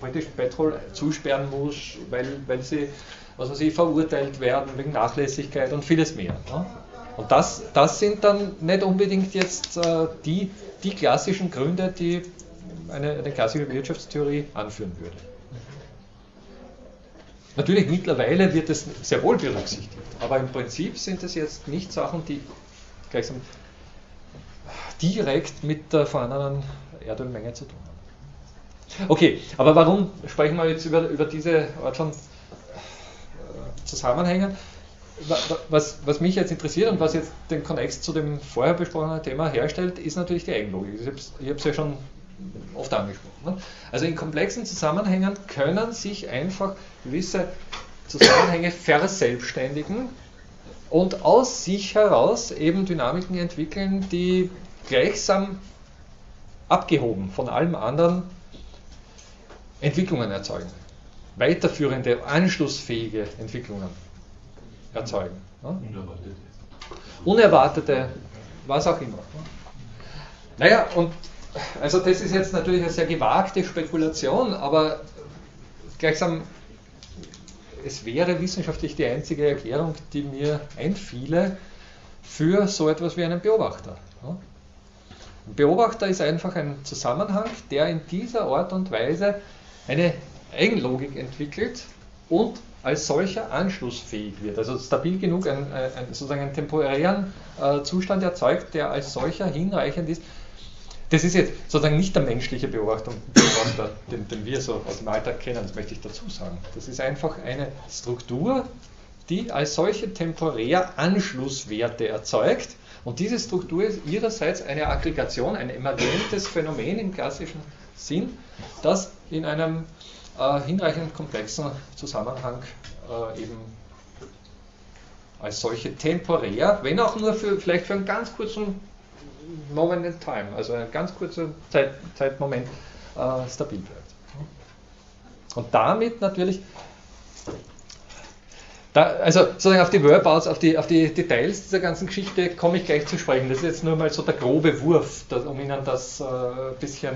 British Petrol zusperren muss, weil sie, was weiß ich, verurteilt werden wegen Nachlässigkeit und vieles mehr. Ne? Und das sind dann nicht unbedingt jetzt die klassischen Gründe, die eine klassische Wirtschaftstheorie anführen würde. Natürlich mittlerweile wird es sehr wohl berücksichtigt, aber im Prinzip sind es jetzt nicht Sachen, die gleichsam direkt mit der vorhandenen Erdölmenge zu tun haben. Okay, aber warum sprechen wir jetzt über diese Art von Zusammenhängen? Was mich jetzt interessiert und was jetzt den Konnex zu dem vorher besprochenen Thema herstellt, ist natürlich die Eigenlogik. Ich habe es ja schon oft angesprochen. Ne? Also in komplexen Zusammenhängen können sich einfach gewisse Zusammenhänge verselbstständigen und aus sich heraus eben Dynamiken entwickeln, die gleichsam abgehoben von allem anderen Entwicklungen erzeugen, weiterführende, anschlussfähige Entwicklungen erzeugen. Ne? Unerwartete, was auch immer. Naja, und also das ist jetzt natürlich eine sehr gewagte Spekulation, aber gleichsam, es wäre wissenschaftlich die einzige Erklärung, die mir einfiele für so etwas wie einen Beobachter. Ne? Ein Beobachter ist einfach ein Zusammenhang, der in dieser Art und Weise eine Eigenlogik entwickelt und als solcher anschlussfähig wird, also stabil genug sozusagen einen temporären Zustand erzeugt, der als solcher hinreichend ist. Das ist jetzt sozusagen nicht der menschliche Beobachter, den wir so aus dem Alltag kennen, das möchte ich dazu sagen. Das ist einfach eine Struktur, die als solche temporär Anschlusswerte erzeugt, und diese Struktur ist ihrerseits eine Aggregation, ein emergentes Phänomen im klassischen Sinn, das in einem hinreichend komplexen Zusammenhang eben als solche temporär, wenn auch nur vielleicht für einen ganz kurzen Moment in Time, also einen ganz kurzen Zeitmoment stabil bleibt. Und damit natürlich, also sozusagen auf die Whereabouts, auf die Details dieser ganzen Geschichte komme ich gleich zu sprechen. Das ist jetzt nur mal so der grobe Wurf, um Ihnen das bisschen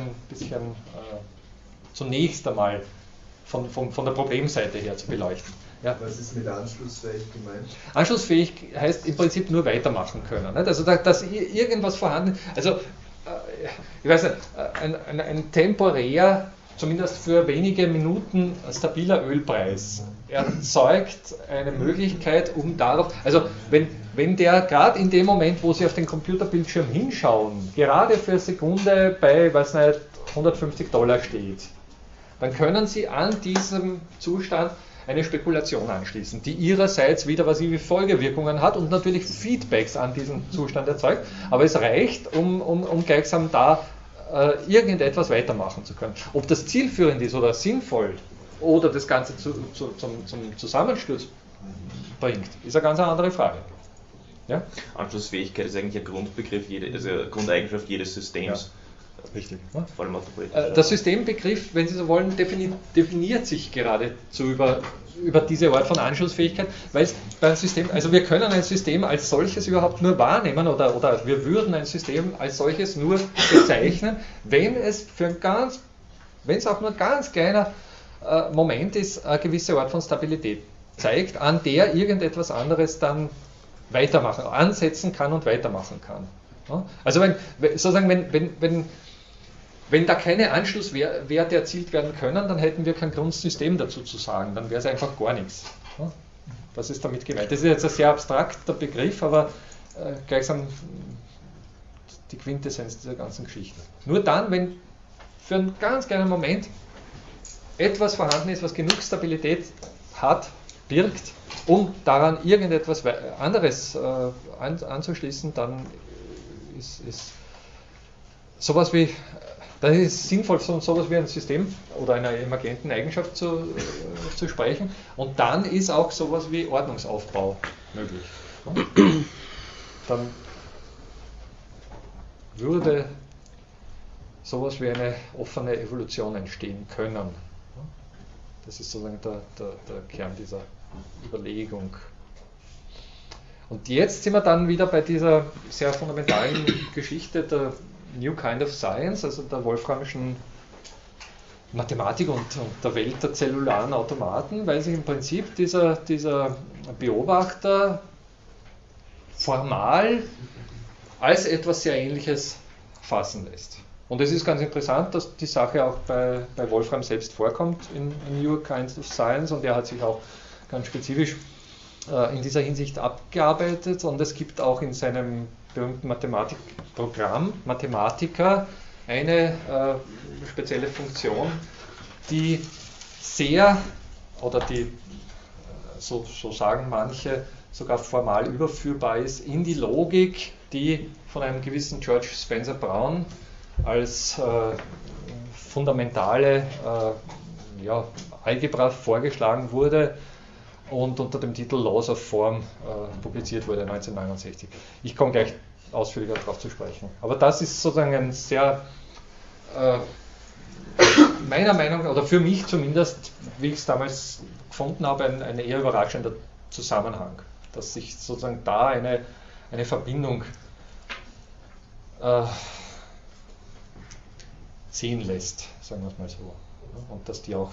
zunächst einmal von der Problemseite her zu beleuchten. Ja. Was ist mit anschlussfähig gemeint? Anschlussfähig heißt im Prinzip nur weitermachen können. Nicht? Also, dass irgendwas vorhanden ist. Also, ich weiß nicht, ein temporär, zumindest für wenige Minuten, stabiler Ölpreis erzeugt eine Möglichkeit, um darauf, also wenn der gerade in dem Moment, wo Sie auf den Computerbildschirm hinschauen, gerade für eine Sekunde bei, weiß nicht, $150 steht, dann können Sie an diesem Zustand eine Spekulation anschließen, die ihrerseits wieder was Folgewirkungen hat und natürlich Feedbacks an diesen Zustand erzeugt, aber es reicht, um gleichsam da irgendetwas weitermachen zu können. Ob das zielführend ist oder sinnvoll oder das Ganze zum Zusammensturz bringt, ist eine ganz andere Frage. Ja? Anschlussfähigkeit ist eigentlich ein Grundbegriff, also eine Grundeigenschaft jedes Systems. Ja. Richtig. Ne? Vor allem der Systembegriff, wenn Sie so wollen, definiert sich geradezu über diese Art von Anschlussfähigkeit, weil beim System, also wir können ein System als solches überhaupt nur wahrnehmen oder wir würden ein System als solches nur bezeichnen, wenn es wenn es auch nur ein ganz kleiner Moment ist, eine gewisse Art von Stabilität zeigt, an der irgendetwas anderes dann weitermachen, ansetzen kann und weitermachen kann. Ja? Also wenn da keine Anschlusswerte erzielt werden können, dann hätten wir kein Grundsystem dazu zu sagen, dann wäre es einfach gar nichts. Ja? Das ist damit gemeint. Das ist jetzt ein sehr abstrakter Begriff, aber gleichsam die Quintessenz dieser ganzen Geschichte. Nur dann, wenn für einen ganz kleinen Moment etwas vorhanden ist, was genug Stabilität birgt, um daran irgendetwas anderes anzuschließen, dann ist sowas wie, dann ist es sinnvoll, von sowas wie ein System oder einer emergenten Eigenschaft zu sprechen, und dann ist auch sowas wie Ordnungsaufbau möglich. Dann würde sowas wie eine offene Evolution entstehen können. Das ist sozusagen der Kern dieser Überlegung. Und jetzt sind wir dann wieder bei dieser sehr fundamentalen Geschichte der New Kind of Science, also der Wolframischen Mathematik und der Welt der zellularen Automaten, weil sich im Prinzip dieser Beobachter formal als etwas sehr Ähnliches fassen lässt. Und es ist ganz interessant, dass die Sache auch bei Wolfram selbst vorkommt in New Kinds of Science, und er hat sich auch ganz spezifisch in dieser Hinsicht abgearbeitet, und es gibt auch in seinem berühmten Mathematikprogramm Mathematica eine spezielle Funktion, die so sagen manche, sogar formal überführbar ist in die Logik, die von einem gewissen George Spencer Brown als fundamentale Algebra vorgeschlagen wurde und unter dem Titel Laws of Form publiziert wurde 1969. Ich komme gleich ausführlicher darauf zu sprechen. Aber das ist sozusagen ein sehr, meiner Meinung nach, oder für mich zumindest, wie ich es damals gefunden habe, ein eher überraschender Zusammenhang, dass sich sozusagen da eine Verbindung sehen lässt, sagen wir es mal so. Und dass die auch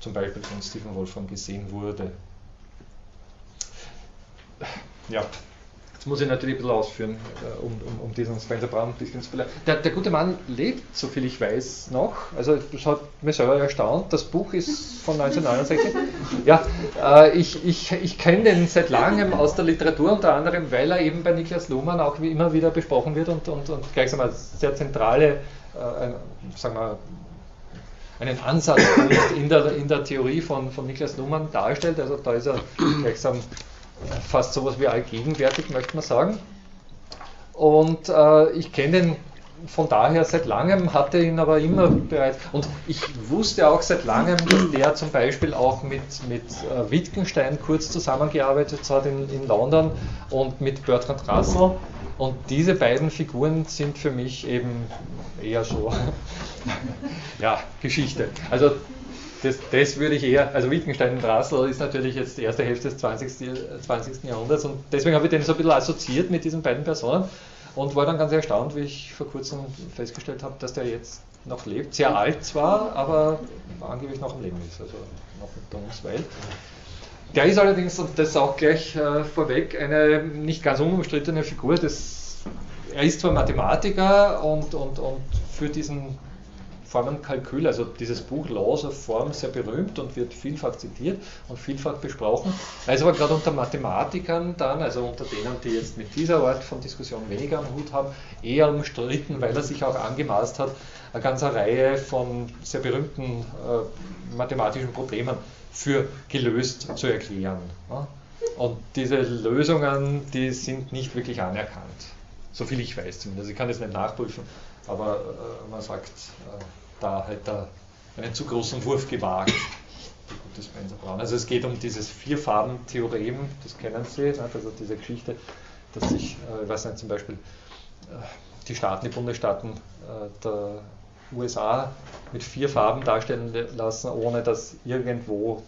zum Beispiel von Stephen Wolfram gesehen wurde. Ja, jetzt muss ich natürlich ein bisschen ausführen, um diesen Spencer Brown ein bisschen zu belehren. Der gute Mann lebt, soviel ich weiß, noch. Also das hat mich selber erstaunt. Das Buch ist von 1969. Ja, ich kenne den seit langem aus der Literatur, unter anderem, weil er eben bei Niklas Luhmann auch wie immer wieder besprochen wird und gleichsam als sehr zentrale, sagen wir, einen Ansatz in der Theorie von Niklas Luhmann darstellt. Also da ist er gleichsam fast so etwas wie allgegenwärtig, möchte man sagen. Und ich kenne den von daher seit langem, hatte ihn aber immer bereit. Und ich wusste auch seit langem, dass der zum Beispiel auch mit Wittgenstein kurz zusammengearbeitet hat in London und mit Bertrand Russell. Und diese beiden Figuren sind für mich eben eher so, ja, Geschichte. Also das würde ich eher, also Wittgenstein und Russell ist natürlich jetzt die erste Hälfte des 20. Jahrhunderts, und deswegen habe ich den so ein bisschen assoziiert mit diesen beiden Personen und war dann ganz erstaunt, wie ich vor kurzem festgestellt habe, dass der jetzt noch lebt, sehr alt zwar, aber angeblich noch am Leben ist, also noch unter uns, weil... Der ist allerdings, und das auch gleich vorweg, eine nicht ganz unumstrittene Figur. Er ist zwar Mathematiker und für diesen Formenkalkül, also dieses Buch Laws of Form, sehr berühmt und wird vielfach zitiert und vielfach besprochen. Er ist aber gerade unter Mathematikern dann, also unter denen, die jetzt mit dieser Art von Diskussion weniger am Hut haben, eher umstritten, weil er sich auch angemaßt hat, eine ganze Reihe von sehr berühmten mathematischen Problemen für gelöst zu erklären. Ja? Und diese Lösungen, die sind nicht wirklich anerkannt. Soviel ich weiß zumindest. Ich kann das nicht nachprüfen, aber man sagt, da hat er einen zu großen Wurf gewagt. Also es geht um dieses Vierfarben-Theorem, das kennen Sie, also diese Geschichte, dass sich, ich weiß nicht, zum Beispiel die Staaten, die Bundesstaaten der USA mit 4 Farben darstellen lassen, ohne dass irgendwo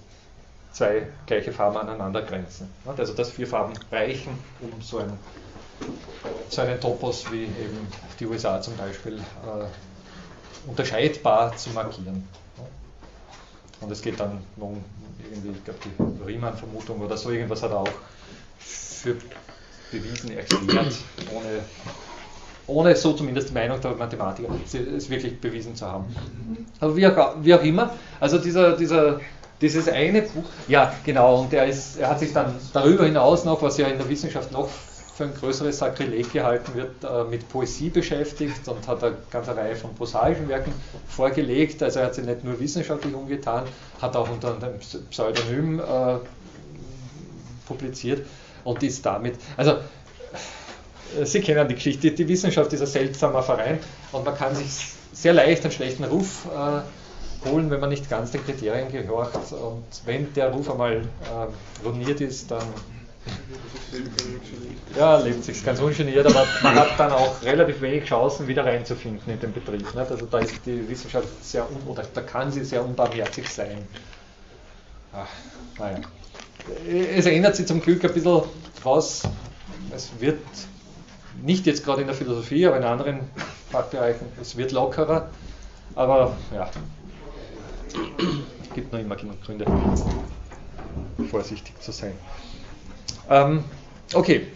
2 gleiche Farben aneinander grenzen. Also dass 4 Farben reichen, um so einen Topos wie eben die USA zum Beispiel unterscheidbar zu markieren. Und es geht dann um irgendwie, ich glaube, die Riemann-Vermutung oder so irgendwas hat er auch für bewiesen erklärt, ohne so zumindest die Meinung der Mathematiker es wirklich bewiesen zu haben. Aber wie auch immer, also dieses eine Buch, ja genau, und er hat sich dann darüber hinaus noch, was ja in der Wissenschaft noch für ein größeres Sakrileg gehalten wird, mit Poesie beschäftigt und hat eine ganze Reihe von prosaischen Werken vorgelegt. Also er hat sich nicht nur wissenschaftlich umgetan, hat auch unter einem Pseudonym publiziert und ist damit, also Sie kennen die Geschichte, die Wissenschaft ist ein seltsamer Verein und man kann sich sehr leicht einen schlechten Ruf holen, wenn man nicht ganz den Kriterien gehorcht, und wenn der Ruf einmal ruiniert ist, dann lebt sich ganz ungeniert, aber man hat dann auch relativ wenig Chancen, wieder reinzufinden in den Betrieb. Nicht? Also da ist die Wissenschaft da kann sie sehr unbarmherzig sein. Naja. Es ändert sich zum Glück ein bisschen was. Es wird nicht jetzt gerade in der Philosophie, aber in anderen Fachbereichen, es wird lockerer. Aber ja, es gibt noch immer genug Gründe, vorsichtig zu sein. Okay,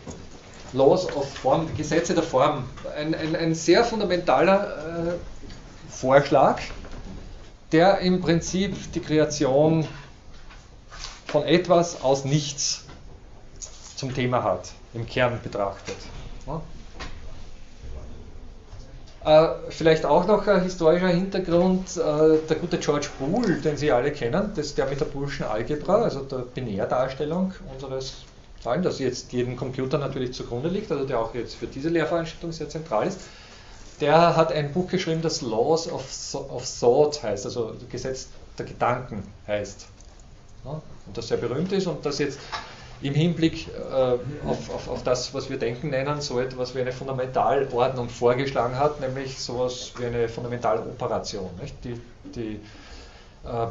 Laws of Form, Gesetze der Form, ein sehr fundamentaler Vorschlag, der im Prinzip die Kreation von etwas aus nichts zum Thema hat, im Kern betrachtet. Vielleicht auch noch ein historischer Hintergrund, der gute George Boole, den Sie alle kennen, das ist der mit der Boolschen Algebra, also der Binärdarstellung unseres Zahlen, das jetzt jedem Computer natürlich zugrunde liegt, also der auch jetzt für diese Lehrveranstaltung sehr zentral ist. Der hat ein Buch geschrieben, das Laws of Thought heißt, also Gesetz der Gedanken heißt. Ja, und das sehr berühmt ist und das jetzt im Hinblick auf das, was wir denken nennen, so etwas wie eine Fundamentalordnung vorgeschlagen hat, nämlich sowas wie eine Fundamentaloperation, nicht? Die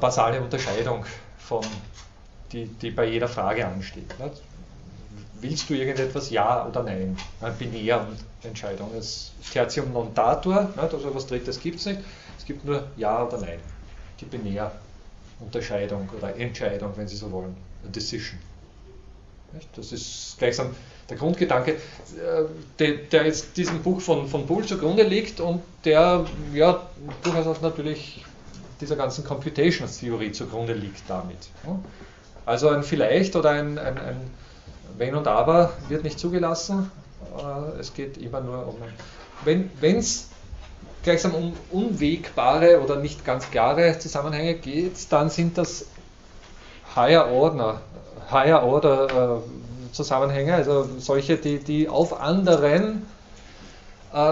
basale Unterscheidung, die bei jeder Frage ansteht. Nicht? Willst du irgendetwas, ja oder nein? Binär Entscheidung. Das Tertium non datur, nicht? Also was Drittes gibt es nicht, es gibt nur ja oder nein. Die binär Unterscheidung oder Entscheidung, wenn Sie so wollen. A decision. Das ist gleichsam der Grundgedanke, der jetzt diesem Buch von Boole zugrunde liegt und der ja durchaus auch natürlich dieser ganzen Computations-Theorie zugrunde liegt damit. Also ein Vielleicht oder ein Wenn und Aber wird nicht zugelassen, es geht immer nur um wenn es gleichsam um unwegbare oder nicht ganz klare Zusammenhänge geht, dann sind das Higher Order Zusammenhänge, also solche, die auf anderen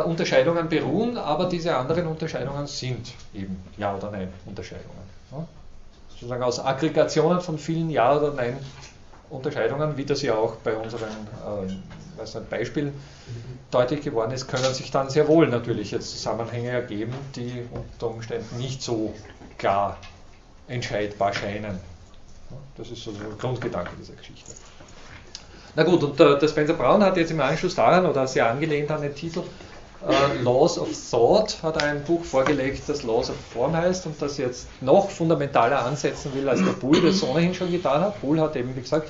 Unterscheidungen beruhen, aber diese anderen Unterscheidungen sind eben Ja- oder Nein-Unterscheidungen. Ja? Sozusagen aus Aggregationen von vielen Ja- oder Nein-Unterscheidungen, wie das ja auch bei unseren Beispielen deutlich geworden ist, können sich dann sehr wohl natürlich jetzt Zusammenhänge ergeben, die unter Umständen nicht so klar entscheidbar scheinen. Das ist so der Grundgedanke dieser Geschichte. Na gut, und der Spencer Brown hat jetzt im Anschluss daran, oder sehr angelehnt an den Titel Laws of Thought, hat ein Buch vorgelegt, das Laws of Form heißt und das jetzt noch fundamentaler ansetzen will, als der Boole das ohnehin schon getan hat. Boole hat eben, wie gesagt,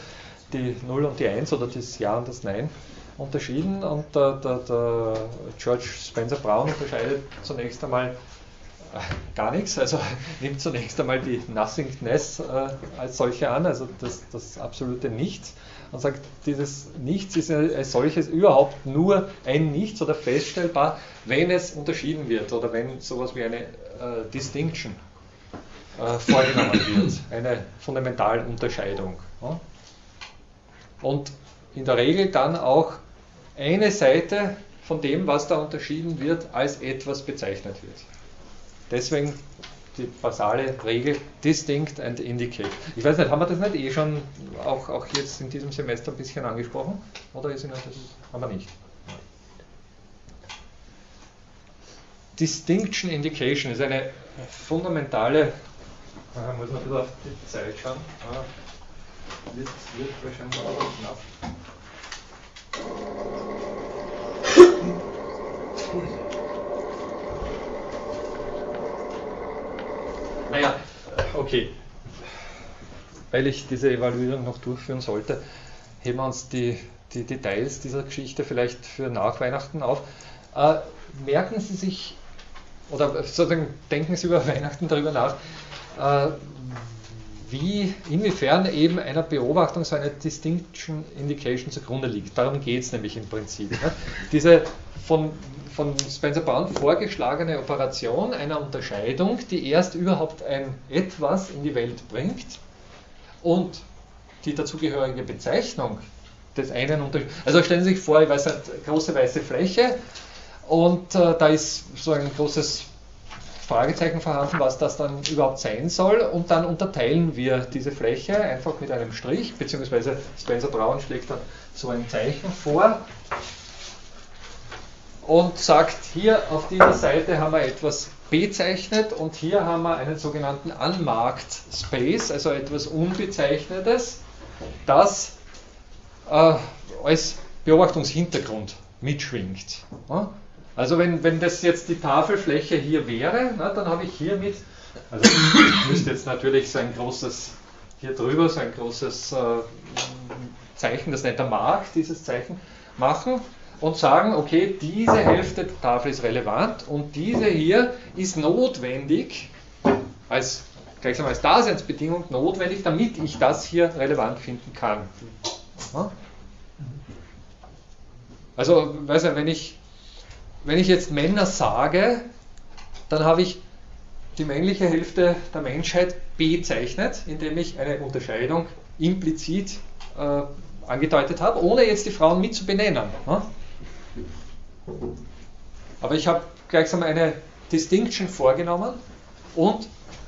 die 0 und die 1 oder das Ja und das Nein unterschieden und der George Spencer Brown unterscheidet zunächst einmal gar nichts, also nimmt zunächst einmal die Nothingness als solche an, also das absolute Nichts und sagt, dieses Nichts ist als solches überhaupt nur ein Nichts oder feststellbar, wenn es unterschieden wird oder wenn sowas wie eine Distinction vorgenommen wird, eine Fundamentalunterscheidung. Ja? Und in der Regel dann auch eine Seite von dem, was da unterschieden wird, als etwas bezeichnet wird. Deswegen die basale Regel Distinct and Indicate. Ich weiß nicht, haben wir das nicht schon auch jetzt in diesem Semester ein bisschen angesprochen? Oder haben wir nicht? Distinction Indication ist eine fundamentale, muss man wieder auf die Zeit schauen, wird wahrscheinlich auch knapp. Naja, okay. Weil ich diese Evaluierung noch durchführen sollte, heben wir uns die Details dieser Geschichte vielleicht für nach Weihnachten auf. Merken Sie sich, oder sozusagen denken Sie über Weihnachten darüber nach, inwiefern eben einer Beobachtung so eine Distinction Indication zugrunde liegt. Darum geht es nämlich im Prinzip. Ne? Diese von Spencer Brown vorgeschlagene Operation einer Unterscheidung, die erst überhaupt ein Etwas in die Welt bringt und die dazugehörige Bezeichnung des einen Unterschieds. Also stellen Sie sich vor, ich weiß nicht, große weiße Fläche und da ist so ein großes Fragezeichen vorhanden, was das dann überhaupt sein soll, und dann unterteilen wir diese Fläche einfach mit einem Strich, beziehungsweise Spencer Brown schlägt dann so ein Zeichen vor und sagt, hier auf dieser Seite haben wir etwas bezeichnet und hier haben wir einen sogenannten Unmarked Space, also etwas Unbezeichnetes, das als Beobachtungshintergrund mitschwingt. Ja? Also wenn das jetzt die Tafelfläche hier wäre, na, dann habe ich hiermit, also ich müsste jetzt natürlich so ein großes, hier drüber so ein großes Zeichen, das nennt er Markt, dieses Zeichen, machen und sagen, okay, diese Hälfte der Tafel ist relevant und diese hier ist notwendig, gleichsam als Daseinsbedingung notwendig, damit ich das hier relevant finden kann. Ja? Also, weiß nicht, wenn ich jetzt Männer sage, dann habe ich die männliche Hälfte der Menschheit bezeichnet, indem ich eine Unterscheidung implizit angedeutet habe, ohne jetzt die Frauen mit zu benennen. Ne? Aber ich habe gleichsam eine Distinction vorgenommen und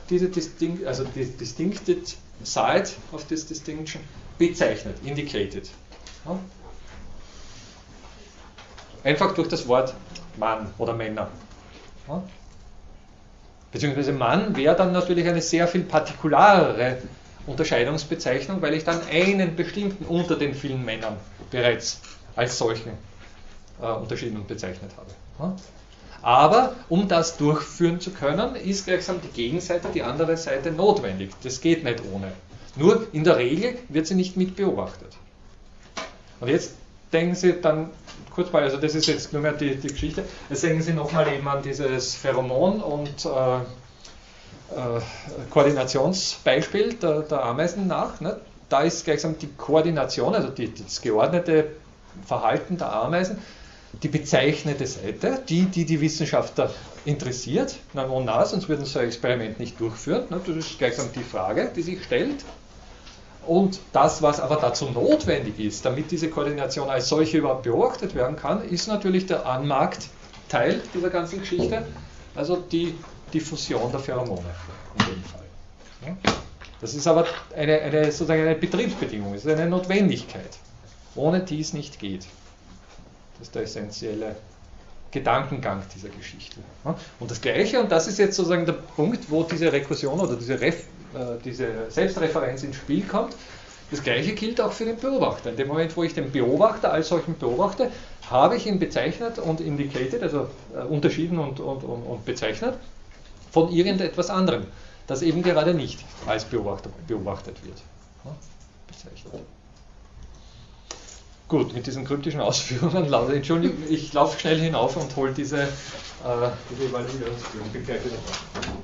diese Distincted Side of this Distinction bezeichnet, indicated. Ne? Einfach durch das Wort Mann oder Männer. Ja? Beziehungsweise Mann wäre dann natürlich eine sehr viel partikularere Unterscheidungsbezeichnung, weil ich dann einen bestimmten unter den vielen Männern bereits als solchen unterschieden und bezeichnet habe. Ja? Aber um das durchführen zu können, ist gleichsam die Gegenseite, die andere Seite notwendig. Das geht nicht ohne. Nur in der Regel wird sie nicht mit beobachtet. Und jetzt denken Sie dann kurz mal, also das ist jetzt nur mehr die Geschichte. Jetzt denken Sie nochmal eben an dieses Pheromon- und Koordinationsbeispiel der Ameisen nach. Ne? Da ist gleichsam die Koordination, also das geordnete Verhalten der Ameisen, die bezeichnete Seite, die Wissenschaftler interessiert. Na, sonst würden sie ein Experiment nicht durchführen. Ne? Das ist gleichsam die Frage, die sich stellt. Und das, was aber dazu notwendig ist, damit diese Koordination als solche überhaupt beobachtet werden kann, ist natürlich der Unmarked-Teil dieser ganzen Geschichte, also die Diffusion der Pheromone in dem Fall. Das ist aber sozusagen eine Betriebsbedingung, es ist eine Notwendigkeit, ohne die es nicht geht. Das ist der essentielle Gedankengang dieser Geschichte. Und das Gleiche, und das ist jetzt sozusagen der Punkt, wo diese Rekursion oder diese Selbstreferenz ins Spiel kommt. Das Gleiche gilt auch für den Beobachter. In dem Moment, wo ich den Beobachter als solchen beobachte, habe ich ihn bezeichnet und indicated, also unterschieden und bezeichnet, von irgendetwas anderem, das eben gerade nicht als Beobachter beobachtet wird. Bezeichnet. Gut, mit diesen kryptischen Ausführungen, Entschuldigung, ich laufe schnell hinauf und hole diese Evaluierungsführung.